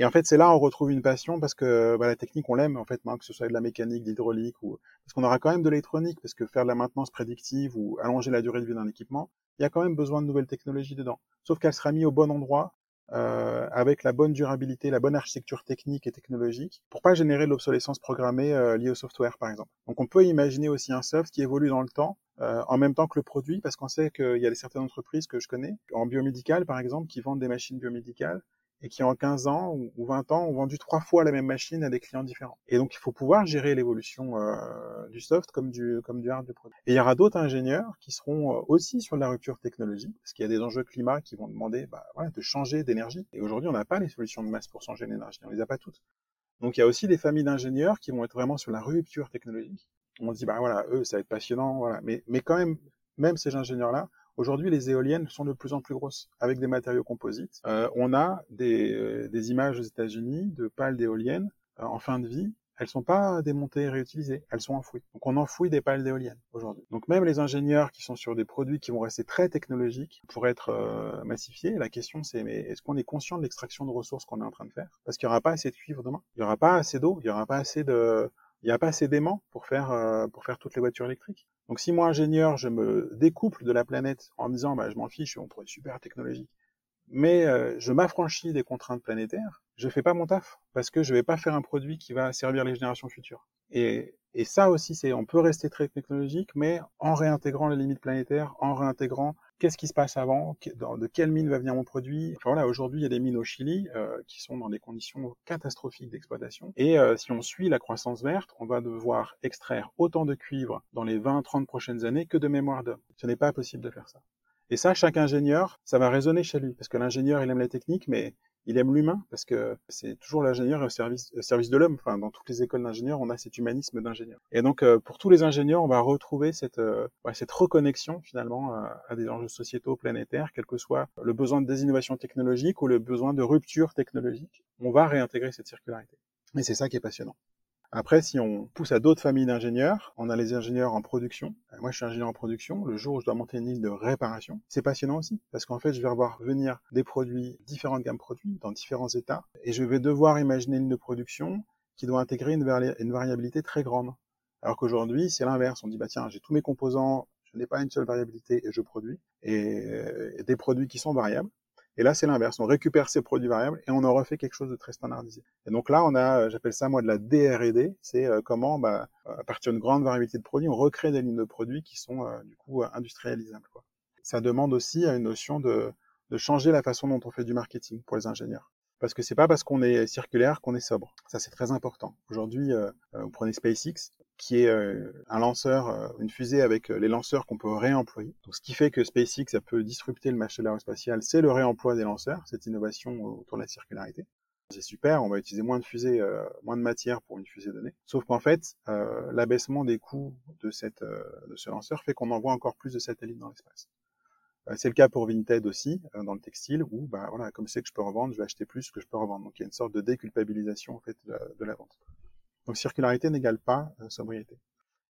Et en fait, c'est là où on retrouve une passion, parce que bah, la technique, on l'aime, en fait, hein, que ce soit de la mécanique, de l'hydraulique, ou... parce qu'on aura quand même de l'électronique, parce que faire de la maintenance prédictive ou allonger la durée de vie d'un équipement, il y a quand même besoin de nouvelles technologies dedans. Sauf qu'elle sera mise au bon endroit, euh, avec la bonne durabilité, la bonne architecture technique et technologique, pour pas générer de l'obsolescence programmée euh, liée au software, par exemple. Donc on peut imaginer aussi un soft qui évolue dans le temps, Euh, en même temps que le produit, parce qu'on sait qu'il y a certaines entreprises que je connais, en biomédical, par exemple, qui vendent des machines biomédicales, et qui en quinze ans ou vingt ans ont vendu trois fois la même machine à des clients différents. Et donc il faut pouvoir gérer l'évolution euh, du soft comme du comme du hard du produit. Et il y aura d'autres ingénieurs qui seront aussi sur la rupture technologique, parce qu'il y a des enjeux climat qui vont demander bah, voilà, de changer d'énergie. Et aujourd'hui on n'a pas les solutions de masse pour changer l'énergie, on les a pas toutes. Donc il y a aussi des familles d'ingénieurs qui vont être vraiment sur la rupture technologique. On se dit bah voilà, eux ça va être passionnant, voilà. Mais mais quand même même ces ingénieurs là Aujourd'hui, les éoliennes sont de plus en plus grosses, avec des matériaux composites. Euh, on a des, euh, des images aux États-Unis de pales d'éoliennes euh, en fin de vie. Elles ne sont pas démontées et réutilisées, elles sont enfouies. Donc on enfouit des pales d'éoliennes aujourd'hui. Donc même les ingénieurs qui sont sur des produits qui vont rester très technologiques pour être euh, massifiés, la question c'est mais est-ce qu'on est conscient de l'extraction de ressources qu'on est en train de faire? Parce qu'il n'y aura pas assez de cuivre demain, il n'y aura pas assez d'eau, il n'y aura pas assez de... Il n'y a pas assez d'aimants pour faire euh, pour faire toutes les voitures électriques. Donc si moi, ingénieur, je me découple de la planète en me disant bah, « je m'en fiche, on pourrait être super technologique », mais euh, je m'affranchis des contraintes planétaires, je fais pas mon taf, parce que je vais pas faire un produit qui va servir les générations futures. Et, et ça aussi, c'est on peut rester très technologique, mais en réintégrant les limites planétaires, en réintégrant qu'est-ce qui se passe avant, de quelle mine va venir mon produit. Enfin voilà, aujourd'hui, il y a des mines au Chili euh, qui sont dans des conditions catastrophiques d'exploitation. Et euh, si on suit la croissance verte, on va devoir extraire autant de cuivre dans les vingt trente prochaines années que de mémoire d'homme. Ce n'est pas possible de faire ça. Et ça, chaque ingénieur, ça va résonner chez lui, parce que l'ingénieur, il aime la technique, mais il aime l'humain, parce que c'est toujours l'ingénieur au service, au service de l'homme. Enfin, dans toutes les écoles d'ingénieurs, on a cet humanisme d'ingénieur. Et donc, euh, pour tous les ingénieurs, on va retrouver cette, euh, cette reconnexion, finalement, à, à des enjeux sociétaux, planétaires, quel que soit le besoin des innovations technologiques ou le besoin de rupture technologique. On va réintégrer cette circularité. Et c'est ça qui est passionnant. Après, si on pousse à d'autres familles d'ingénieurs, on a les ingénieurs en production. Moi, je suis ingénieur en production. Le jour où je dois monter une ligne de réparation, c'est passionnant aussi, parce qu'en fait, je vais revoir venir des produits, différentes gammes produits, dans différents états, et je vais devoir imaginer une ligne de production qui doit intégrer une, vari- une variabilité très grande. Alors qu'aujourd'hui, c'est l'inverse. On dit, bah tiens, j'ai tous mes composants, je n'ai pas une seule variabilité et je produis, et euh, des produits qui sont variables. Et là, c'est l'inverse. On récupère ces produits variables et on en refait quelque chose de très standardisé. Et donc là, on a, j'appelle ça, moi, de la D R et D. C'est comment, bah, à partir d'une grande variété de produits, on recrée des lignes de produits qui sont, euh, du coup, industrialisables, quoi. Ça demande aussi une notion de, de changer la façon dont on fait du marketing pour les ingénieurs. Parce que c'est pas parce qu'on est circulaire qu'on est sobre. Ça, c'est très important. Aujourd'hui, euh, vous prenez SpaceX, qui est euh, un lanceur, euh, une fusée avec euh, les lanceurs qu'on peut réemployer. Donc, ce qui fait que SpaceX, ça peut disrupter le marché de l'aérospatial, c'est le réemploi des lanceurs, cette innovation autour de la circularité. C'est super, on va utiliser moins de fusées, euh, moins de matière pour une fusée donnée. Sauf qu'en fait, euh, l'abaissement des coûts de, cette, euh, de ce lanceur fait qu'on envoie encore plus de satellites dans l'espace. C'est le cas pour Vinted aussi, dans le textile, où, bah, voilà, comme c'est que je peux revendre, je vais acheter plus que je peux revendre. Donc, il y a une sorte de déculpabilisation, en fait, de la, de la vente. Donc, circularité n'égale pas euh, sobriété.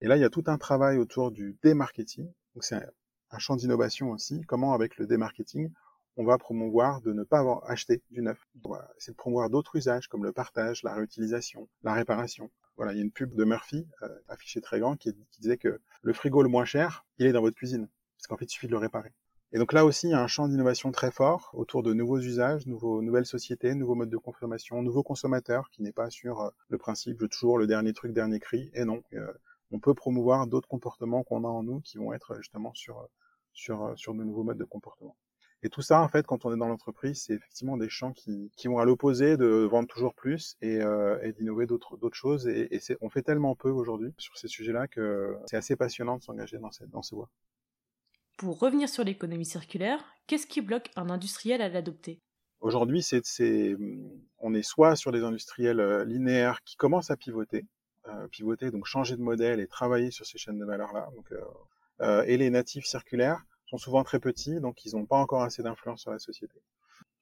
Et là, il y a tout un travail autour du démarketing. Donc, c'est un, un champ d'innovation aussi. Comment, avec le démarketing, on va promouvoir de ne pas acheter du neuf. On va essayer de promouvoir d'autres usages, comme le partage, la réutilisation, la réparation. Voilà, il y a une pub de Murphy, euh, affichée très grand, qui, qui disait que le frigo le moins cher, il est dans votre cuisine. Parce qu'en fait, il suffit de le réparer. Et donc là aussi, il y a un champ d'innovation très fort autour de nouveaux usages, nouveaux, nouvelles sociétés, nouveaux modes de consommation, nouveaux consommateurs, qui n'est pas sur euh, le principe « je toujours le dernier truc, dernier cri ». Et non, euh, on peut promouvoir d'autres comportements qu'on a en nous qui vont être justement sur, sur, sur de nouveaux modes de comportement. Et tout ça, en fait, quand on est dans l'entreprise, c'est effectivement des champs qui, qui vont à l'opposé de vendre toujours plus et, euh, et d'innover d'autres, d'autres choses. Et, et c'est, on fait tellement peu aujourd'hui sur ces sujets-là que c'est assez passionnant de s'engager dans, cette, dans ces voies. Pour revenir sur l'économie circulaire, qu'est-ce qui bloque un industriel à l'adopter? Aujourd'hui, c'est, c'est, on est soit sur des industriels linéaires qui commencent à pivoter, euh, pivoter, donc changer de modèle et travailler sur ces chaînes de valeur-là. Donc, euh, euh, et les natifs circulaires sont souvent très petits, donc ils n'ont pas encore assez d'influence sur la société.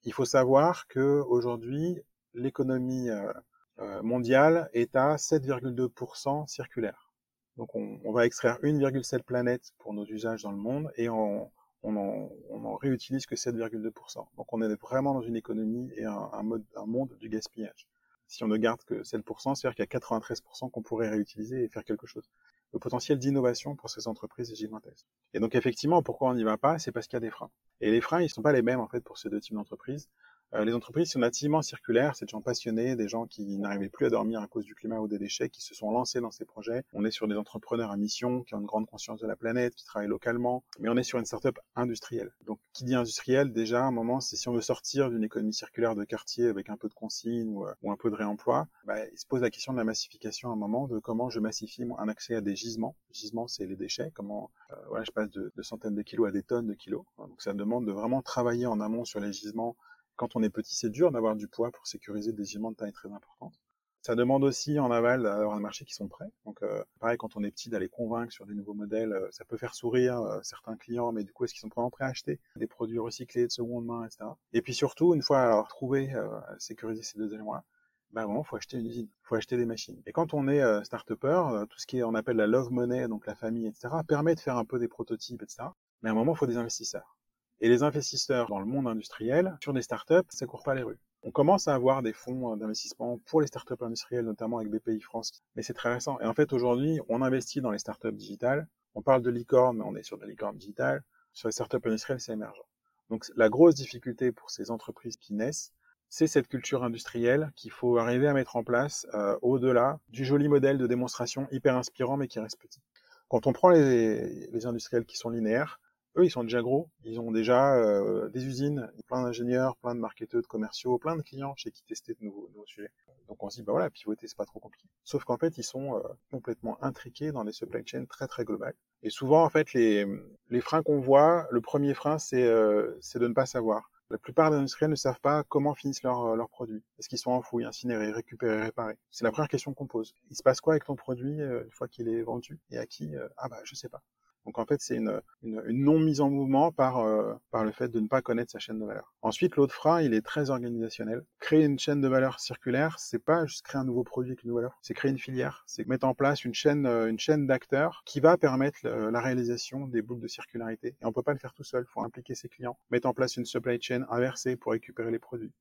Il faut savoir qu'aujourd'hui, l'économie euh, mondiale est à sept virgule deux pour cent circulaire. Donc on, on va extraire une virgule sept planète pour nos usages dans le monde et on on en, on en réutilise que sept virgule deux pour cent. Donc on est vraiment dans une économie et un, un, mode, un monde du gaspillage. Si on ne garde que sept pour cent, c'est-à-dire qu'il y a quatre-vingt-treize pour cent qu'on pourrait réutiliser et faire quelque chose. Le potentiel d'innovation pour ces entreprises est gigantesque. Et donc effectivement, pourquoi on n'y va pas, c'est parce qu'il y a des freins. Et les freins, ils ne sont pas les mêmes en fait pour ces deux types d'entreprises. Euh, les entreprises sont nativement circulaires, c'est des gens passionnés, des gens qui n'arrivaient plus à dormir à cause du climat ou des déchets, qui se sont lancés dans ces projets. On est sur des entrepreneurs à mission, qui ont une grande conscience de la planète, qui travaillent localement, mais on est sur une start-up industrielle. Donc, qui dit industrielle, déjà, à un moment, c'est si on veut sortir d'une économie circulaire de quartier avec un peu de consigne ou, ou un peu de réemploi, bah, il se pose la question de la massification à un moment, de comment je massifie un accès à des gisements. Les gisements, c'est les déchets, comment euh, voilà, je passe de, de centaines de kilos à des tonnes de kilos. Donc, ça demande de vraiment travailler en amont sur les gisements. Quand on est petit, c'est dur d'avoir du poids pour sécuriser des gisements de taille très importante. Ça demande aussi en aval d'avoir des marchés qui sont prêts. Donc euh, pareil, quand on est petit, d'aller convaincre sur des nouveaux modèles, euh, ça peut faire sourire euh, certains clients, mais du coup, est-ce qu'ils sont vraiment prêts à acheter des produits recyclés, de seconde main, et cetera. Et puis surtout, une fois alors trouvé, euh, sécuriser ces deux éléments-là, ben vraiment, faut acheter une usine, faut acheter des machines. Et quand on est euh, start-upper, euh, tout ce qui est, on appelle la love money, donc la famille, et cetera, permet de faire un peu des prototypes, et cetera. Mais à un moment, il faut des investisseurs. Et les investisseurs dans le monde industriel, sur des startups, ça court pas les rues. On commence à avoir des fonds d'investissement pour les startups industrielles, notamment avec B P I France, mais c'est très récent. Et en fait, aujourd'hui, on investit dans les startups digitales. On parle de licorne, mais on est sur des licornes digitales. Sur les startups industrielles, c'est émergent. Donc, la grosse difficulté pour ces entreprises qui naissent, c'est cette culture industrielle qu'il faut arriver à mettre en place euh, au-delà du joli modèle de démonstration hyper inspirant, mais qui reste petit. Quand on prend les, les industriels qui sont linéaires, eux, ils sont déjà gros, ils ont déjà euh, des usines, plein d'ingénieurs, plein de marketeurs, de commerciaux, plein de clients chez qui tester de nouveaux, de nouveaux sujets. Donc on se dit, bah voilà, pivoter, c'est pas trop compliqué. Sauf qu'en fait, ils sont euh, complètement intriqués dans des supply chains très très globales. Et souvent, en fait, les, les freins qu'on voit, le premier frein, c'est, euh, c'est de ne pas savoir. La plupart des industriels ne savent pas comment finissent leurs leurs produits. Est-ce qu'ils sont enfouis, incinérés, récupérés, réparés? C'est la première question qu'on pose. Il se passe quoi avec ton produit euh, une fois qu'il est vendu? Et à qui euh, Ah bah, je sais pas. Donc en fait, c'est une, une, une non-mise en mouvement par, euh, par le fait de ne pas connaître sa chaîne de valeur. Ensuite, l'autre frein, il est très organisationnel. Créer une chaîne de valeur circulaire, c'est pas juste créer un nouveau produit avec une nouvelle valeur, c'est créer une filière, c'est mettre en place une chaîne, une chaîne d'acteurs qui va permettre le, la réalisation des boucles de circularité. Et on peut pas le faire tout seul, il faut impliquer ses clients. Mettre en place une supply chain inversée pour récupérer les produits.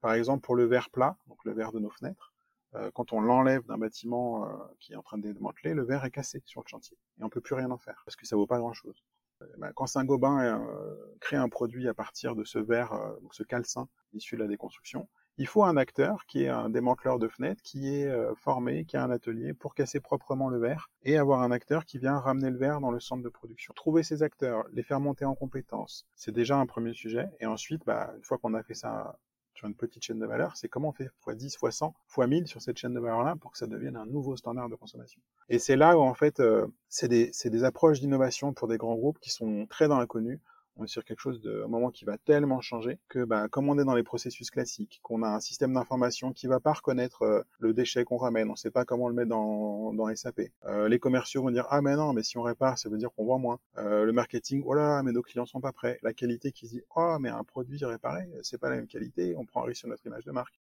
Par exemple, pour le verre plat, donc le verre de nos fenêtres, quand on l'enlève d'un bâtiment qui est en train de démanteler, le verre est cassé sur le chantier. Et on ne peut plus rien en faire, parce que ça ne vaut pas grand-chose. Quand Saint-Gobain crée un produit à partir de ce verre, donc ce calcin issu de la déconstruction, il faut un acteur qui est un démanteleur de fenêtres, qui est formé, qui a un atelier pour casser proprement le verre, et avoir un acteur qui vient ramener le verre dans le centre de production. Trouver ces acteurs, les faire monter en compétences, c'est déjà un premier sujet. Et ensuite, bah, une fois qu'on a fait ça sur une petite chaîne de valeur, c'est comment on fait fois dix, fois cent, fois mille sur cette chaîne de valeur-là pour que ça devienne un nouveau standard de consommation. Et c'est là où, en fait, euh, c'est des, c'est des approches d'innovation pour des grands groupes qui sont très dans l'inconnu. On est sur quelque chose de, un moment qui va tellement changer que, bah, comme on est dans les processus classiques, qu'on a un système d'information qui va pas reconnaître euh, le déchet qu'on ramène, on sait pas comment le mettre dans, dans S A P. Euh, les commerciaux vont dire, ah, mais non, mais si on répare, ça veut dire qu'on vend moins. Euh, le marketing, oh là, mais nos clients sont pas prêts. La qualité qui se dit, oh, mais un produit réparé, c'est pas la même qualité, on prend un risque sur notre image de marque.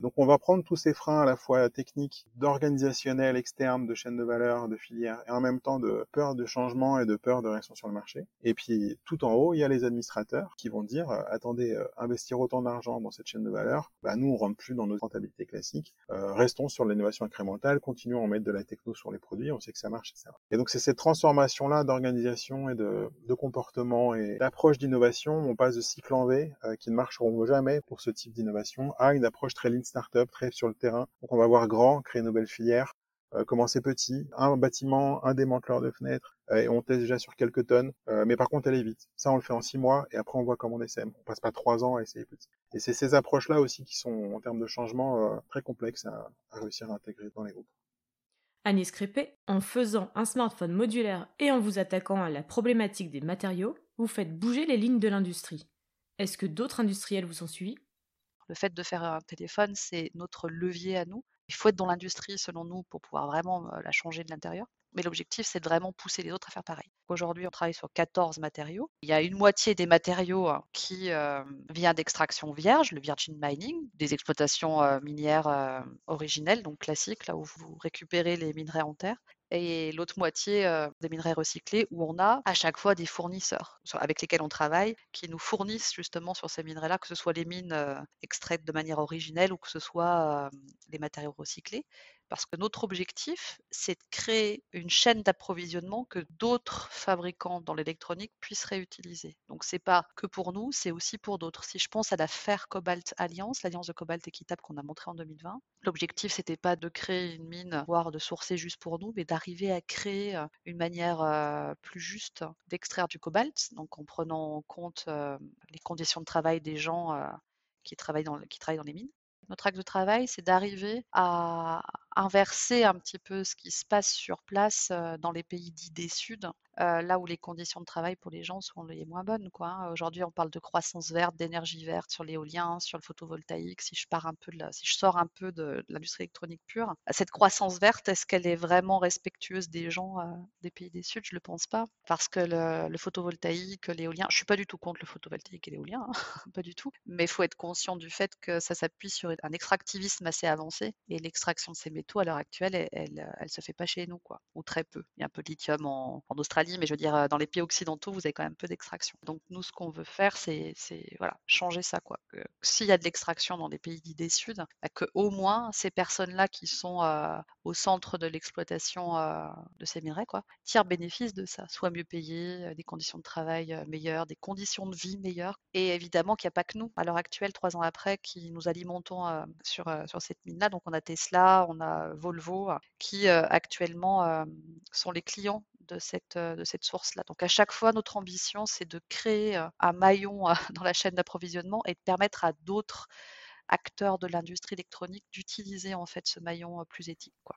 Donc, on va prendre tous ces freins à la fois techniques, d'organisationnel, externe, de chaîne de valeur, de filière, et en même temps de peur de changement et de peur de réaction sur le marché. Et puis, tout en haut, il y a les administrateurs qui vont dire, euh, attendez, euh, investir autant d'argent dans cette chaîne de valeur, bah, nous, on rentre plus dans nos rentabilités classiques, euh, restons sur l'innovation incrémentale, continuons à en mettre de la techno sur les produits, on sait que ça marche, et cetera. Et donc, c'est cette transformation-là d'organisation et de, de comportement et d'approche d'innovation. On passe de cycles en V, euh, qui ne marcheront jamais pour ce type d'innovation, à une approche très ligne start-up, très sur le terrain. Donc on va voir grand, créer une nouvelle filière, euh, commencer petit, un bâtiment, un démanteleur de fenêtres, euh, et on teste déjà sur quelques tonnes, euh, mais par contre elle est vite. Ça on le fait en six mois, et après on voit comment on essaime. On passe pas trois ans à essayer petit. Et c'est ces approches-là aussi qui sont, en termes de changement, euh, très complexes à, à réussir à intégrer dans les groupes. Agnès Crépet, en faisant un smartphone modulaire et en vous attaquant à la problématique des matériaux, vous faites bouger les lignes de l'industrie. Est-ce que d'autres industriels vous ont suivi ? Le fait de faire un téléphone, c'est notre levier à nous. Il faut être dans l'industrie, selon nous, pour pouvoir vraiment la changer de l'intérieur. Mais l'objectif, c'est de vraiment pousser les autres à faire pareil. Aujourd'hui, on travaille sur quatorze matériaux. Il y a une moitié des matériaux qui euh, vient d'extraction vierge, le virgin mining, des exploitations euh, minières euh, originelles, donc classiques, là où vous récupérez les minerais en terre. Et l'autre moitié euh, des minerais recyclés, où on a à chaque fois des fournisseurs sur, avec lesquels on travaille, qui nous fournissent justement sur ces minerais-là, que ce soit les mines euh, extraites de manière originelle ou que ce soit euh, les matériaux recyclés. Parce que notre objectif, c'est de créer une chaîne d'approvisionnement que d'autres fabricants dans l'électronique puissent réutiliser. Donc, ce n'est pas que pour nous, c'est aussi pour d'autres. Si je pense à la Fair Cobalt Alliance, l'alliance de cobalt équitable qu'on a montrée en deux mille vingt, l'objectif, ce n'était pas de créer une mine, voire de sourcer juste pour nous, mais d'arriver à créer une manière euh, plus juste d'extraire du cobalt, donc en prenant en compte euh, les conditions de travail des gens euh, qui travaillent dans, qui travaillent dans les mines. Notre axe de travail, c'est d'arriver à inverser un petit peu ce qui se passe sur place euh, dans les pays dits des Sud, euh, là où les conditions de travail pour les gens sont les moins bonnes, quoi. Aujourd'hui, on parle de croissance verte, d'énergie verte sur l'éolien, sur le photovoltaïque. Si je pars un peu de la, si je sors un peu de, de l'industrie électronique pure, cette croissance verte, est-ce qu'elle est vraiment respectueuse des gens euh, des pays des Sud? Je le pense pas, parce que le, le photovoltaïque, l'éolien, je suis pas du tout contre le photovoltaïque et l'éolien, hein, pas du tout, mais il faut être conscient du fait que ça s'appuie sur un extractivisme assez avancé, et l'extraction de ces métaux à l'heure actuelle, elle, elle, elle se fait pas chez nous, quoi, ou très peu. Il y a un peu de lithium en, en Australie, mais je veux dire, dans les pays occidentaux, vous avez quand même peu d'extraction. Donc nous, ce qu'on veut faire, c'est, c'est voilà, changer ça, quoi. Que, s'il y a de l'extraction dans les pays dits des Sud, bah, que au moins ces personnes-là qui sont euh, au centre de l'exploitation euh, de ces minerais, quoi, tirent bénéfice de ça, soient mieux payés, des conditions de travail euh, meilleures, des conditions de vie meilleures, et évidemment qu'il n'y a pas que nous, à l'heure actuelle, trois ans après, qui nous alimentons euh, sur, euh, sur cette mine-là. Donc on a Tesla, on a Volvo, qui euh, actuellement euh, sont les clients de cette, euh, de cette source-là. Donc à chaque fois, notre ambition, c'est de créer euh, un maillon euh, dans la chaîne d'approvisionnement et de permettre à d'autres acteurs de l'industrie électronique d'utiliser en fait ce maillon euh, plus éthique, quoi.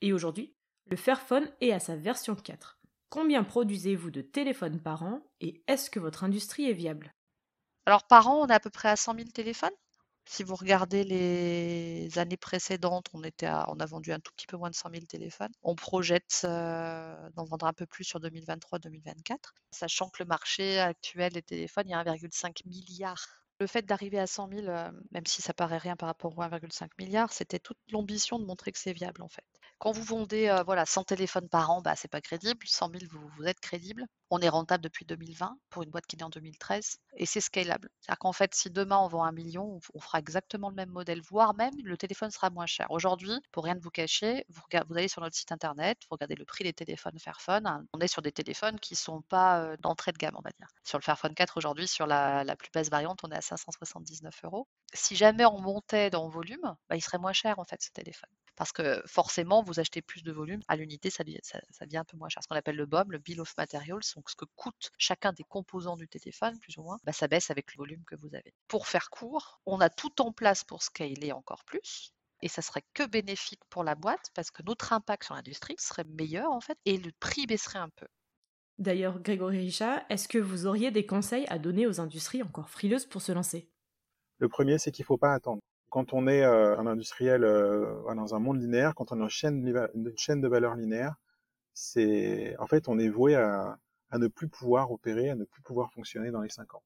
Et aujourd'hui, le Fairphone est à sa version quatre. Combien produisez-vous de téléphones par an et est-ce que votre industrie est viable? Alors par an, on est à peu près à cent mille téléphones. Si vous regardez les années précédentes, on, était à, on a vendu un tout petit peu moins de cent mille téléphones. On projette euh, d'en vendre un peu plus sur deux mille vingt-trois deux mille vingt-quatre, sachant que le marché actuel des téléphones, il y a un virgule cinq milliard. Le fait d'arriver à cent mille, euh, même si ça paraît rien par rapport au un virgule cinq milliard, c'était toute l'ambition de montrer que c'est viable en fait. Quand vous vendez euh, voilà, cent téléphones par an, bah, c'est pas crédible. cent mille, vous, vous êtes crédible. On est rentable depuis deux mille vingt pour une boîte qui est née en deux mille treize. Et c'est scalable. C'est-à-dire qu'en fait, si demain on vend un million, on fera exactement le même modèle, voire même le téléphone sera moins cher. Aujourd'hui, pour rien de vous cacher, vous, regardez, vous allez sur notre site internet, vous regardez le prix des téléphones Fairphone. Hein. On est sur des téléphones qui ne sont pas euh, d'entrée de gamme, on va dire. Sur le Fairphone quatre, aujourd'hui, sur la, la plus basse variante, on est à cinq cent soixante-dix-neuf euros. Si jamais on montait dans le volume, bah, il serait moins cher en fait ce téléphone. Parce que forcément, vous achetez plus de volume, à l'unité, ça devient, ça, ça devient un peu moins cher. Ce qu'on appelle le B O M, le Bill of Materials, donc ce que coûte chacun des composants du téléphone, plus ou moins, bah, ça baisse avec le volume que vous avez. Pour faire court, on a tout en place pour scaler encore plus. Et ça serait que bénéfique pour la boîte, parce que notre impact sur l'industrie serait meilleur, en fait, et le prix baisserait un peu. D'ailleurs, Grégory Richa, est-ce que vous auriez des conseils à donner aux industries encore frileuses pour se lancer? Le premier, c'est qu'il ne faut pas attendre. Quand on est euh, un industriel euh, dans un monde linéaire, quand on est une chaîne, une chaîne de valeur linéaire, c'est, en fait, on est voué à, à ne plus pouvoir opérer, à ne plus pouvoir fonctionner dans les cinq ans.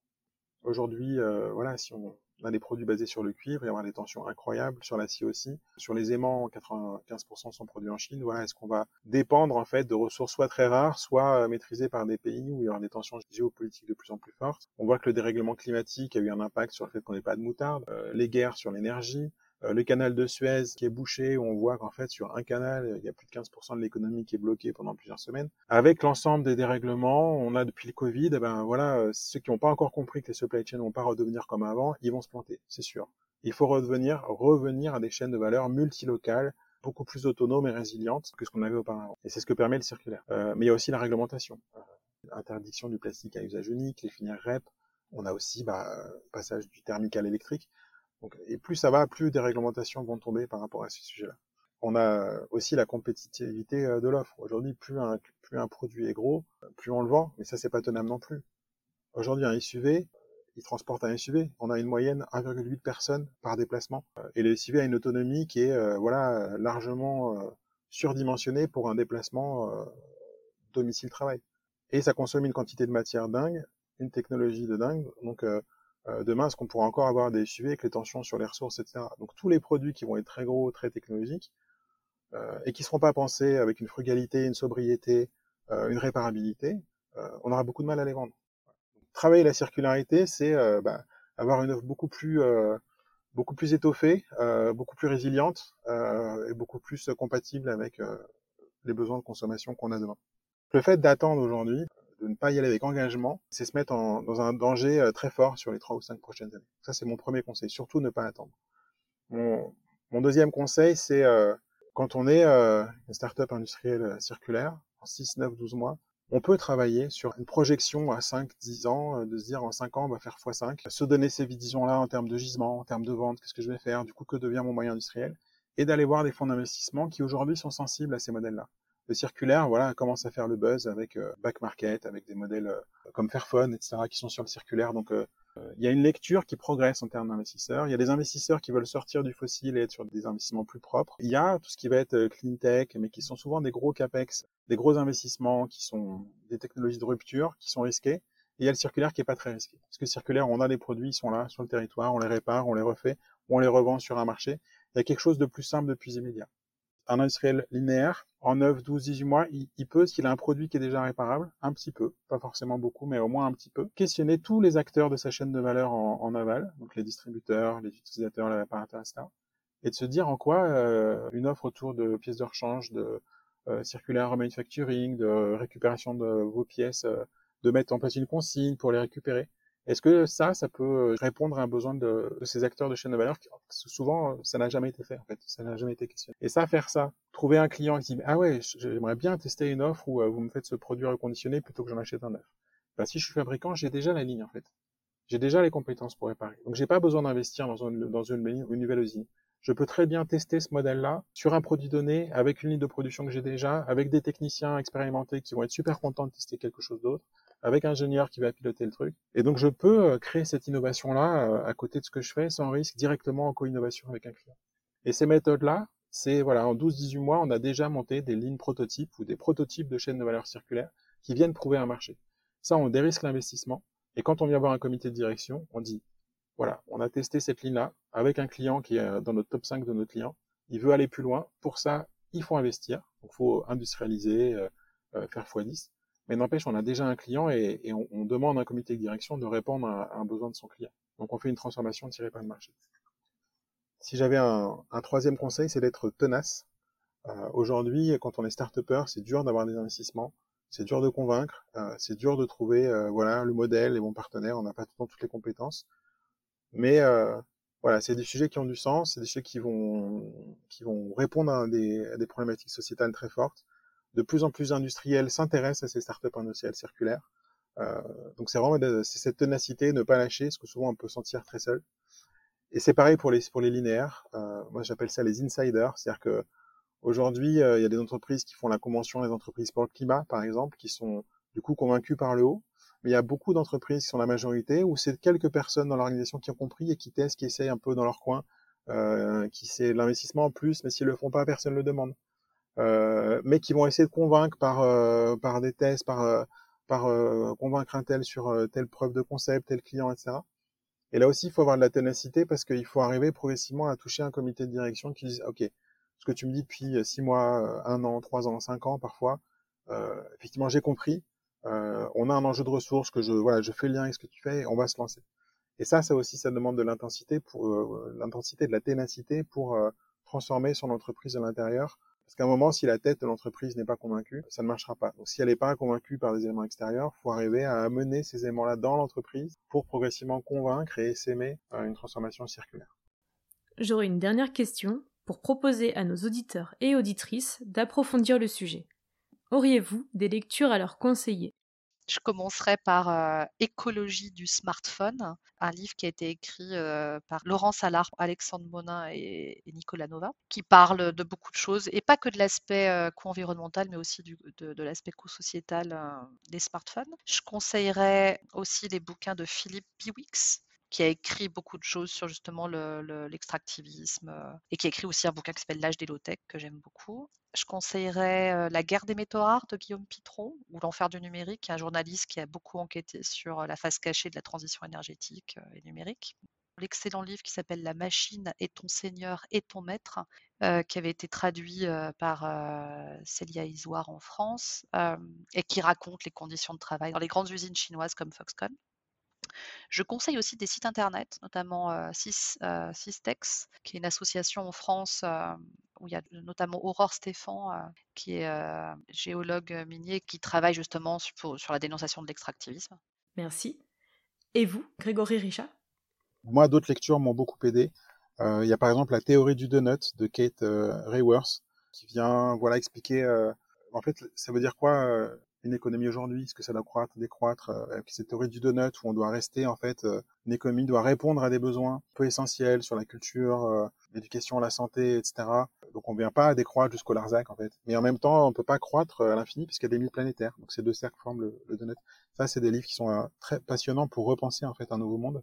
Aujourd'hui, euh, voilà, si on, on a des produits basés sur le cuivre, il va y avoir des tensions incroyables, sur l'acier aussi. Sur les aimants, quatre-vingt-quinze pour cent sont produits en Chine. Voilà, est-ce qu'on va dépendre, en fait, de ressources soit très rares, soit maîtrisées par des pays où il y aura des tensions géopolitiques de plus en plus fortes? On voit que le dérèglement climatique a eu un impact sur le fait qu'on n'ait pas de moutarde, euh, les guerres sur l'énergie, euh, le canal de Suez qui est bouché, où on voit qu'en fait, sur un canal, il y a plus de quinze pour cent de l'économie qui est bloquée pendant plusieurs semaines. Avec l'ensemble des dérèglements, on a depuis le Covid, eh ben, voilà, ceux qui n'ont pas encore compris que les supply chains vont pas redevenir comme avant, ils vont se planter, c'est sûr. Il faut revenir, revenir à des chaînes de valeur multilocales, beaucoup plus autonomes et résilientes que ce qu'on avait auparavant. Et c'est ce que permet le circulaire. Euh, mais il y a aussi la réglementation. Euh, interdiction du plastique à usage unique, les filières R E P. On a aussi, bah, le passage du thermique à l'électrique. Donc, et plus ça va, plus des réglementations vont tomber par rapport à ce sujet-là. On a aussi la compétitivité de l'offre. Aujourd'hui, plus un, plus un produit est gros, plus on le vend, mais ça, c'est pas tenable non plus. Aujourd'hui, un S U V, il transporte un S U V. On a une moyenne un virgule huit personnes par déplacement. Et le S U V a une autonomie qui est euh, voilà, largement euh, surdimensionnée pour un déplacement euh, domicile-travail. Et ça consomme une quantité de matière dingue, une technologie de dingue. Donc, euh, Euh, demain, est-ce qu'on pourra encore avoir des S U V avec les tensions sur les ressources, et cetera. Donc tous les produits qui vont être très gros, très technologiques, euh, et qui ne seront pas pensés avec une frugalité, une sobriété, euh, une réparabilité, euh, on aura beaucoup de mal à les vendre. Donc, travailler la circularité, c'est euh, bah, avoir une offre beaucoup plus, euh, beaucoup plus étoffée, euh, beaucoup plus résiliente, euh, et beaucoup plus compatible avec euh, les besoins de consommation qu'on a demain. Le fait d'attendre aujourd'hui, de ne pas y aller avec engagement, c'est se mettre en, dans un danger très fort sur les trois ou cinq prochaines années. Ça, c'est mon premier conseil. Surtout, ne pas attendre. Mon, mon deuxième conseil, c'est euh, quand on est euh, une start-up industrielle circulaire, en six, neuf, douze mois, on peut travailler sur une projection à cinq, dix ans, de se dire en cinq ans, on va faire fois cinq, se donner ces visions-là en termes de gisement, en termes de vente, qu'est-ce que je vais faire, du coup, que devient mon moyen industriel, et d'aller voir des fonds d'investissement qui aujourd'hui sont sensibles à ces modèles-là. Le circulaire, voilà, commence à faire le buzz avec euh, Back Market, avec des modèles euh, comme Fairphone, et cetera, qui sont sur le circulaire. Donc, euh, il y a une lecture qui progresse en termes d'investisseurs. Il y a des investisseurs qui veulent sortir du fossile et être sur des investissements plus propres. Il y a tout ce qui va être clean tech, mais qui sont souvent des gros capex, des gros investissements qui sont des technologies de rupture, qui sont risquées. Et il y a le circulaire qui est pas très risqué. Parce que circulaire, on a les produits, ils sont là, sur le territoire, on les répare, on les refait, on les revend sur un marché. Il y a quelque chose de plus simple, de plus immédiat. Un industriel linéaire, en neuf, douze, dix-huit mois, il, il peut, s'il a un produit qui est déjà réparable, un petit peu, pas forcément beaucoup, mais au moins un petit peu, questionner tous les acteurs de sa chaîne de valeur en, en aval, donc les distributeurs, les utilisateurs, les réparateurs, et cetera, et de se dire en quoi euh, une offre autour de pièces de rechange, de euh, circulaire remanufacturing, de récupération de vos pièces, euh, de mettre en place une consigne pour les récupérer. Est-ce que ça, ça peut répondre à un besoin de, de ces acteurs de chaîne de valeur qui, souvent, ça n'a jamais été fait, en fait. Ça n'a jamais été questionné. Et ça, faire ça, trouver un client qui dit « Ah ouais, j'aimerais bien tester une offre où vous me faites ce produit reconditionné plutôt que j'en achète un neuf. » Ben, si je suis fabricant, j'ai déjà la ligne, en fait. J'ai déjà les compétences pour réparer. Donc, j'ai pas besoin d'investir dans une, dans une, une nouvelle usine. Je peux très bien tester ce modèle-là sur un produit donné, avec une ligne de production que j'ai déjà, avec des techniciens expérimentés qui vont être super contents de tester quelque chose d'autre, avec un ingénieur qui va piloter le truc. Et donc, je peux créer cette innovation-là à côté de ce que je fais, sans risque, directement en co-innovation avec un client. Et ces méthodes-là, c'est, voilà, en douze à dix-huit mois, on a déjà monté des lignes prototypes ou des prototypes de chaînes de valeur circulaire qui viennent prouver un marché. Ça, on dérisque l'investissement. Et quand on vient voir un comité de direction, on dit, voilà, on a testé cette ligne-là avec un client qui est dans notre top cinq de nos clients. Il veut aller plus loin. Pour ça, il faut investir. Il faut industrialiser, euh, euh, faire fois dix. Mais n'empêche, on a déjà un client et, et on, on demande à un comité de direction de répondre à, à un besoin de son client. Donc, on fait une transformation tirée par le marché. Si j'avais un, un troisième conseil, c'est d'être tenace. Euh, aujourd'hui, quand on est start-upper, c'est dur d'avoir des investissements, c'est dur de convaincre, euh, c'est dur de trouver euh, voilà, le modèle, les bons partenaires, on n'a pas tout le temps toutes les compétences. Mais euh, voilà, c'est des sujets qui ont du sens, c'est des sujets qui vont, qui vont répondre à des, à des problématiques sociétales très fortes. De plus en plus d'industriels s'intéressent à ces startups industrielles circulaires. Euh, donc c'est vraiment de, c'est cette ténacité, ne pas lâcher, ce que souvent on peut sentir très seul. Et c'est pareil pour les pour les linéaires. Euh, moi j'appelle ça les insiders, c'est-à-dire que aujourd'hui il euh, y a des entreprises qui font la convention des entreprises pour le climat, par exemple, qui sont du coup convaincues par le haut. Mais il y a beaucoup d'entreprises qui sont la majorité où c'est quelques personnes dans l'organisation qui ont compris et qui testent, qui essayent un peu dans leur coin, euh, qui c'est l'investissement en plus, mais s'ils le font pas, personne le demande. Euh, mais qui vont essayer de convaincre par euh, par des tests, par euh, par euh, convaincre un tel sur euh, telle preuve de concept, tel client, et cetera. Et là aussi, il faut avoir de la ténacité parce qu'il faut arriver progressivement à toucher un comité de direction qui dise, ok, ce que tu me dis depuis six mois, un an, trois ans, cinq ans, parfois, euh, effectivement, j'ai compris. Euh, on a un enjeu de ressources que je voilà, je fais le lien avec ce que tu fais, et on va se lancer. Et ça, ça aussi, ça demande de l'intensité pour euh, l'intensité, de la ténacité pour euh, transformer son entreprise de l'intérieur. Parce qu'à un moment, si la tête de l'entreprise n'est pas convaincue, ça ne marchera pas. Donc, si elle n'est pas convaincue par des éléments extérieurs, il faut arriver à amener ces éléments-là dans l'entreprise pour progressivement convaincre et essaimer une transformation circulaire. J'aurais une dernière question pour proposer à nos auditeurs et auditrices d'approfondir le sujet. Auriez-vous des lectures à leur conseiller ? Je commencerai par euh, « Écologie du smartphone », un livre qui a été écrit euh, par Laurence Allard, Alexandre Monin et, et Nicolas Nova, qui parle de beaucoup de choses, et pas que de l'aspect euh, co-environnemental, mais aussi du, de, de l'aspect co-sociétal euh, des smartphones. Je conseillerais aussi les bouquins de Philippe Biwix, qui a écrit beaucoup de choses sur justement le, le, l'extractivisme, euh, et qui a écrit aussi un bouquin qui s'appelle L'âge des low-tech, que j'aime beaucoup. Je conseillerais euh, La guerre des métaux rares de Guillaume Pitron, ou L'enfer du numérique, un journaliste qui a beaucoup enquêté sur euh, la face cachée de la transition énergétique euh, et numérique. L'excellent livre qui s'appelle La machine est ton seigneur et ton maître, euh, qui avait été traduit euh, par euh, Célia Izoir en France, euh, et qui raconte les conditions de travail dans les grandes usines chinoises comme Foxconn. Je conseille aussi des sites internet, notamment euh, CIS, euh, CISTEX, qui est une association en France euh, où il y a notamment Aurore Stéphane, euh, qui est euh, géologue minier, qui travaille justement sur, sur la dénonciation de l'extractivisme. Merci. Et vous, Grégory Richa ? Moi, d'autres lectures m'ont beaucoup aidé. Euh, il y a par exemple La théorie du donut de Kate euh, Raworth, qui vient voilà, expliquer... Euh, en fait, ça veut dire quoi euh, une économie aujourd'hui, est-ce que ça doit croître, décroître, euh, avec cette théorie du donut où on doit rester en fait, euh, une économie doit répondre à des besoins peu essentiels sur la culture, euh, l'éducation, la santé, et cetera. Donc on ne vient pas décroître jusqu'au Larzac en fait. Mais en même temps, on ne peut pas croître à l'infini puisqu'il y a des limites planétaires. Donc ces deux cercles forment le, le donut. Ça, c'est des livres qui sont euh, très passionnants pour repenser en fait un nouveau monde.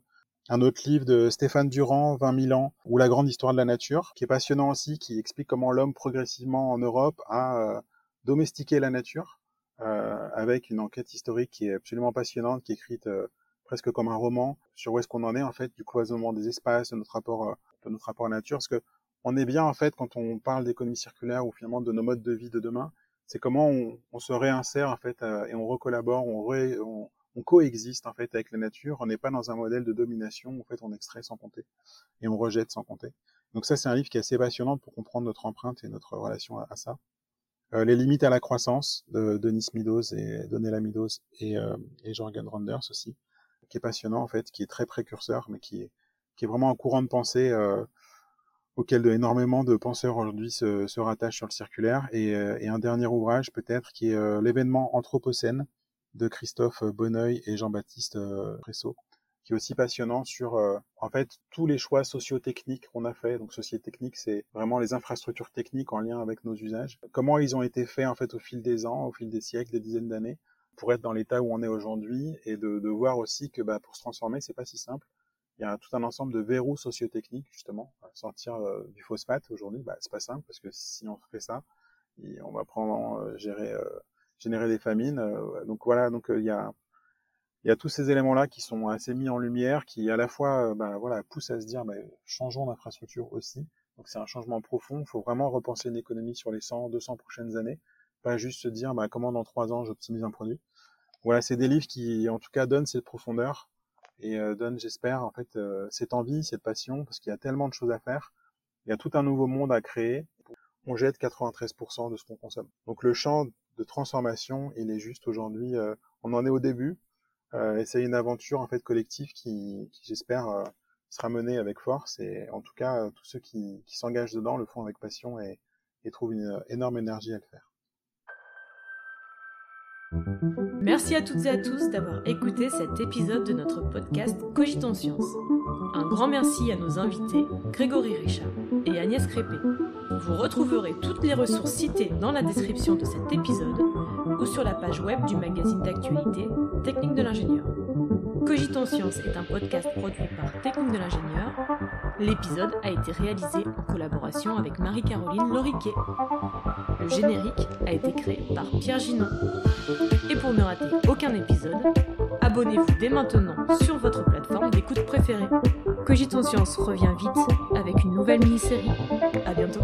Un autre livre de Stéphane Durand, vingt mille ans, ou La grande histoire de la nature, qui est passionnant aussi, qui explique comment l'homme progressivement en Europe a euh, domestiqué la nature, euh, avec une enquête historique qui est absolument passionnante, qui est écrite euh, presque comme un roman, sur où est-ce qu'on en est en fait du cloisonnement des espaces, de notre rapport, euh, de notre rapport à la nature, parce que on est bien en fait quand on parle d'économie circulaire ou finalement de nos modes de vie de demain, c'est comment on, on se réinsère en fait euh, et on recollabore, on, ré, on on coexiste en fait avec la nature, on n'est pas dans un modèle de domination où en fait on extrait sans compter et on rejette sans compter. Donc ça, c'est un livre qui est assez passionnant pour comprendre notre empreinte et notre relation à, à ça. Euh, les limites à la croissance de Denis Meadows et Donella Meadows et, euh, et Jorgen Randers aussi, qui est passionnant en fait, qui est très précurseur, mais qui est, qui est vraiment un courant de pensée euh, auquel de, énormément de penseurs aujourd'hui se, se rattachent sur le circulaire. Et, euh, et un dernier ouvrage peut-être qui est euh, l'événement Anthropocène de Christophe Bonneuil et Jean-Baptiste Ressau, qui est aussi passionnant sur euh, en fait tous les choix socio-techniques qu'on a fait. Donc socio-technique, c'est vraiment les infrastructures techniques en lien avec nos usages. Comment ils ont été faits en fait au fil des ans, au fil des siècles, des dizaines d'années, pour être dans l'état où on est aujourd'hui, et de, de voir aussi que bah, pour se transformer, c'est pas si simple. Il y a tout un ensemble de verrous socio-techniques justement. Sortir euh, du phosphate aujourd'hui, bah, c'est pas simple parce que si on fait ça, on va prendre euh, gérer euh, générer des famines, euh, donc voilà, donc il euh, y a il y a tous ces éléments là qui sont assez mis en lumière, qui à la fois euh, bah voilà poussent à se dire bah, changeons d'infrastructure aussi. Donc c'est un changement profond, il faut vraiment repenser une économie sur les cent, deux cents prochaines années, pas juste se dire bah comment dans trois ans j'optimise un produit. Voilà, c'est des livres qui en tout cas donnent cette profondeur et euh, donnent, j'espère en fait euh, cette envie, cette passion, parce qu'il y a tellement de choses à faire, il y a tout un nouveau monde à créer. On jette quatre-vingt-treize pour cent de ce qu'on consomme. Donc le champ de transformation, il est juste aujourd'hui, euh, on en est au début, euh, et c'est une aventure en fait collective qui, qui j'espère, euh, sera menée avec force, et en tout cas, euh, tous ceux qui, qui s'engagent dedans le font avec passion et, et trouvent une euh, énorme énergie à le faire. Merci à toutes et à tous d'avoir écouté cet épisode de notre podcast Cogitons Science. Un grand merci à nos invités, Grégory Richa et Agnès Crépet. Vous retrouverez toutes les ressources citées dans la description de cet épisode ou sur la page web du magazine d'actualité Technique de l'ingénieur. Cogitons Science est un podcast produit par Technique de l'ingénieur. L'épisode a été réalisé en collaboration avec Marie-Caroline Loriquet. Le générique a été créé par Pierre Ginon. Et pour ne rater aucun épisode, abonnez-vous dès maintenant sur votre plateforme d'écoute préférée. Cogitons Science revient vite avec une nouvelle mini-série. À bientôt.